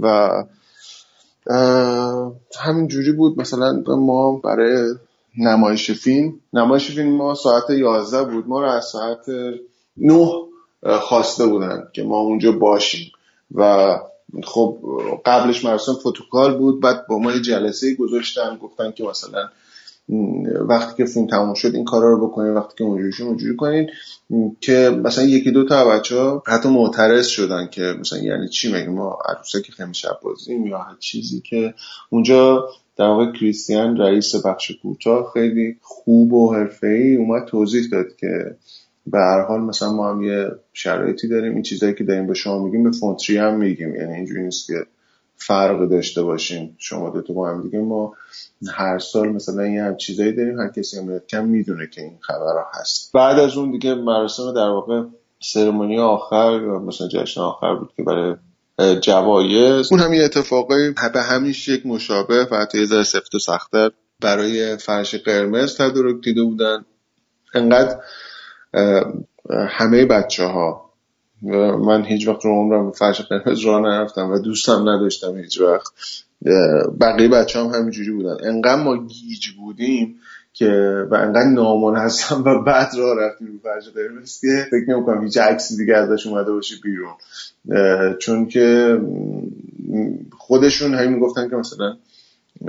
و همین جوری بود. مثلا ما برای نمایش فیلم نمایش فیلم ما ساعت یازده بود، ما رو از ساعت نه خواسته بودن که ما اونجا باشیم و خب قبلش مراسم فوتوکال بود. بعد با ما یه جلسه گذاشتن، گفتن که مثلا وقتی که فیلم تموم شد این کارا رو بکنین، وقتی که اونجوریشون اونجوری کنین که مثلا یکی دو تا بچه‌ها حتی معترض شدن که مثلا یعنی چی میگیم ما عروسه که خیلی شب بازیم یا هر چیزی که اونجا در واقع کریستین رئیس بخش کوتاه خیلی خوب و حرفه‌ای اومد توضیح داد که به هر حال مثلا ما هم یه شرایطی داریم، این چیزایی که داریم به شما میگیم به فونتری هم میگیم، یعنی اینجوری نیست که فرق داشته باشیم شما دو تا با هم دیگه. ما هر سال مثلا یه هم چیزایی داریم، هر کسی هم کم میدونه که این خبرها هست. بعد از اون دیگه مراسم در واقع سرمونی آخر مثلا جشن آخر بود که برای جوایز، اون هم یه اتفاقی به همین شکل مشابه و حتی یه ذره سفت و سخت‌تر برای فرش قرمز تدارک دیده بودن. انقدر همه بچه ها من هیچ وقت رو عمرم فرش قرمز را نرفتم و دوستم نداشتم هیچ وقت. بقیه بچه هم همینجوری بودن. انقدر ما گیج بودیم که و انقدر نامان هستم و بعد را رفتیم رو فرش قرمز که فکر نمی کنم هیچ عکسی دیگه ازش اومده باشه بیرون، چون که خودشون همین میگفتن که مثلا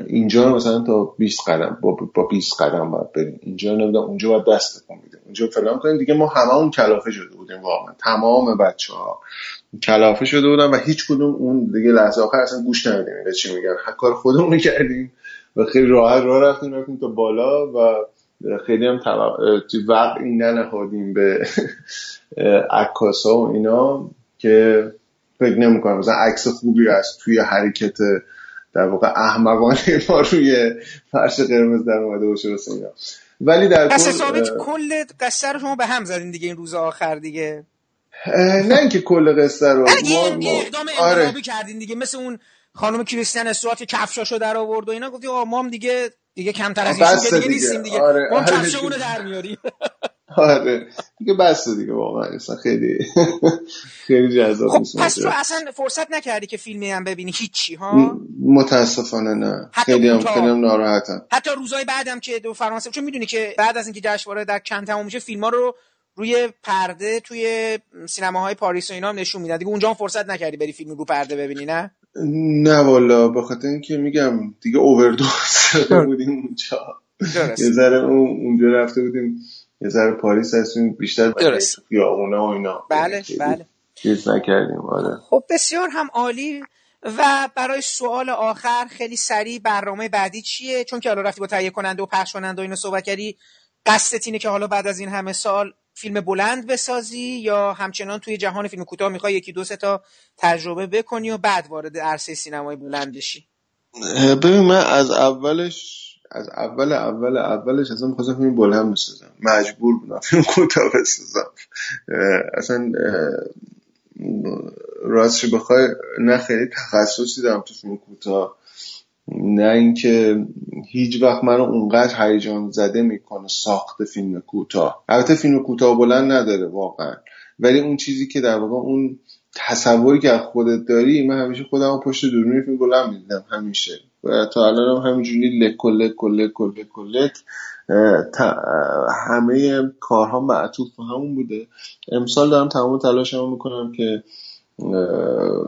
اینجا مثلا تا بیست قدم با, با بیست قدم باید بریم، اینجا نمیدونم اونجا باید دست تکون میدیم، اونجا فلان کنیم. دیگه ما هممون کلافه شده بودیم، واقعا تمام بچه‌ها کلافه شده بودن و هیچ کدوم اون دیگه لحظه آخر اصلا گوش نمیدیم اینا چی میگن، هر کار خودمون کردیم و خیلی راحت راه رفتیم رفتیم تا بالا و خیلی هم وقت ننهادیم به عکاس‌ها و اینا که فکر نمی‌کنم مثلا عکس خوبی از توی حرکت در واقع احمقانه ما روی فرش قرمز در اومده باشه رسیدم. ولی در کل حسابت کل قصه رو شما به هم زدین دیگه این روز آخر دیگه، نه اینکه کل قصه رو ما ما اقدام انقلابی کردین دیگه، مثل اون خانم کریستین استوات کفشاشو در آورد و اینا، گفتیم آ ما هم دیگه دیگه کمتر از این دیگه نیستیم دیگه، ما کفشمون رو در میاریم. آره دیگه بس دیگه، واقعا اصلا خیلی خیلی جذاب بود. خب پس تو اصلا فرصت نکردی که فیلمی هم ببینی هیچی ها؟ متاسفانه نه، خیلی هم خیلی هم ناراحتم. حتی روزهای بعدم که دو فرانسه، چون میدونی که بعد از اینکه جشنواره در کن تموم میشه فیلم‌ها رو روی پرده توی سینماهای پاریس و اینا هم نشون میدن دیگه، اونجا هم فرصت نکردی بری فیلم رو پرده ببینی؟ نه نه والا، به خاطر اینکه میگم دیگه اووردوز بودیم اونجا، یه ذره اونجا رفته بودیم یه ذره پاریس هستیم بیشتر یا اونا و اینا، بله بله چیز نکردیم. آره خب بسیار هم عالی. و برای سوال آخر خیلی سریع برنامه بعدی چیه؟ چون که حالا رفتی با تهیه کننده و پخش کننده و اینا صحبت کردی، قصدت اینه که حالا بعد از این همه سال فیلم بلند بسازی یا همچنان توی جهان فیلم کوتاه میخوای یکی دو سه تا تجربه بکنی و بعد وارد عرصه سینمای بلند بشی؟ ببین من از اولش از اول اول اولش اصلا می‌خواستم فیلم بلند بسازم، مجبور بودم فیلم کوتاه بسازم. اصلا راستش بخوای نه خیلی تخصصی دارم تو فیلم کوتاه، نه اینکه هیچ وقت منو اونقدر هیجان زده میکنه ساخت فیلم کوتاه. البته فیلم کوتاه بلند نداره واقعا، ولی اون چیزی که در واقع اون تصوری که از خودت داری، من همیشه خودم پشت دوربین فیلم بلند می‌دیدم همیشه و تا الان هم همینجوری لکله کله کله کله همه کارها معطوف به همون بوده. امسال دارم تمام تلاشمو میکنم که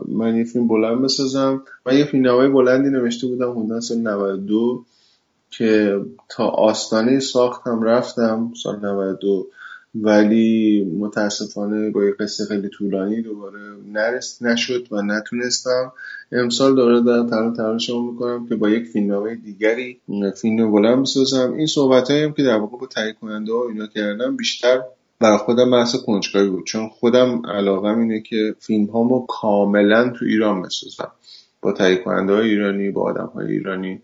من یه فیلم بلند بسازم. من یه فیلمنامه بلندی نوشته بودم حدود سال نود و دو که تا آستانه ساختم رفتم سال نود و دو، ولی متاسفانه با یه قصه خیلی طولانی دوباره نرس نشد و نتونستم. امسال دوباره دارم تلاش تلاشمو میکنم که با یک فیلمنامه دیگری فیلم بلند بسازم. این صحبتایی هم که در واقع با تهیه کننده ها اینا کردم بیشتر برای خودم بحث کنجکاوی بود، چون خودم علاقم اینه که فیلم هامو کاملا تو ایران بسازم با تهیه کننده های ایرانی، با آدم های ایرانی،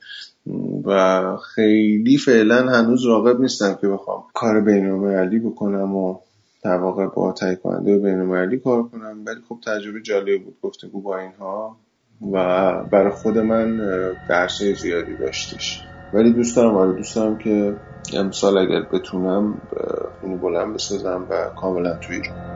و خیلی فعلا هنوز راغب نیستم که بخوام کار بین‌المللی بکنم و در واقع با تهیه کننده بین‌المللی کار کنم. ولی خب تجربه جالبی بود گفتگو با اینها و برای خود من درس زیادی داشتش. ولی دوست دارم ولی دوست دارم که امسال اگر بتونم اونو بلند بسازم و کاملا توی ایران.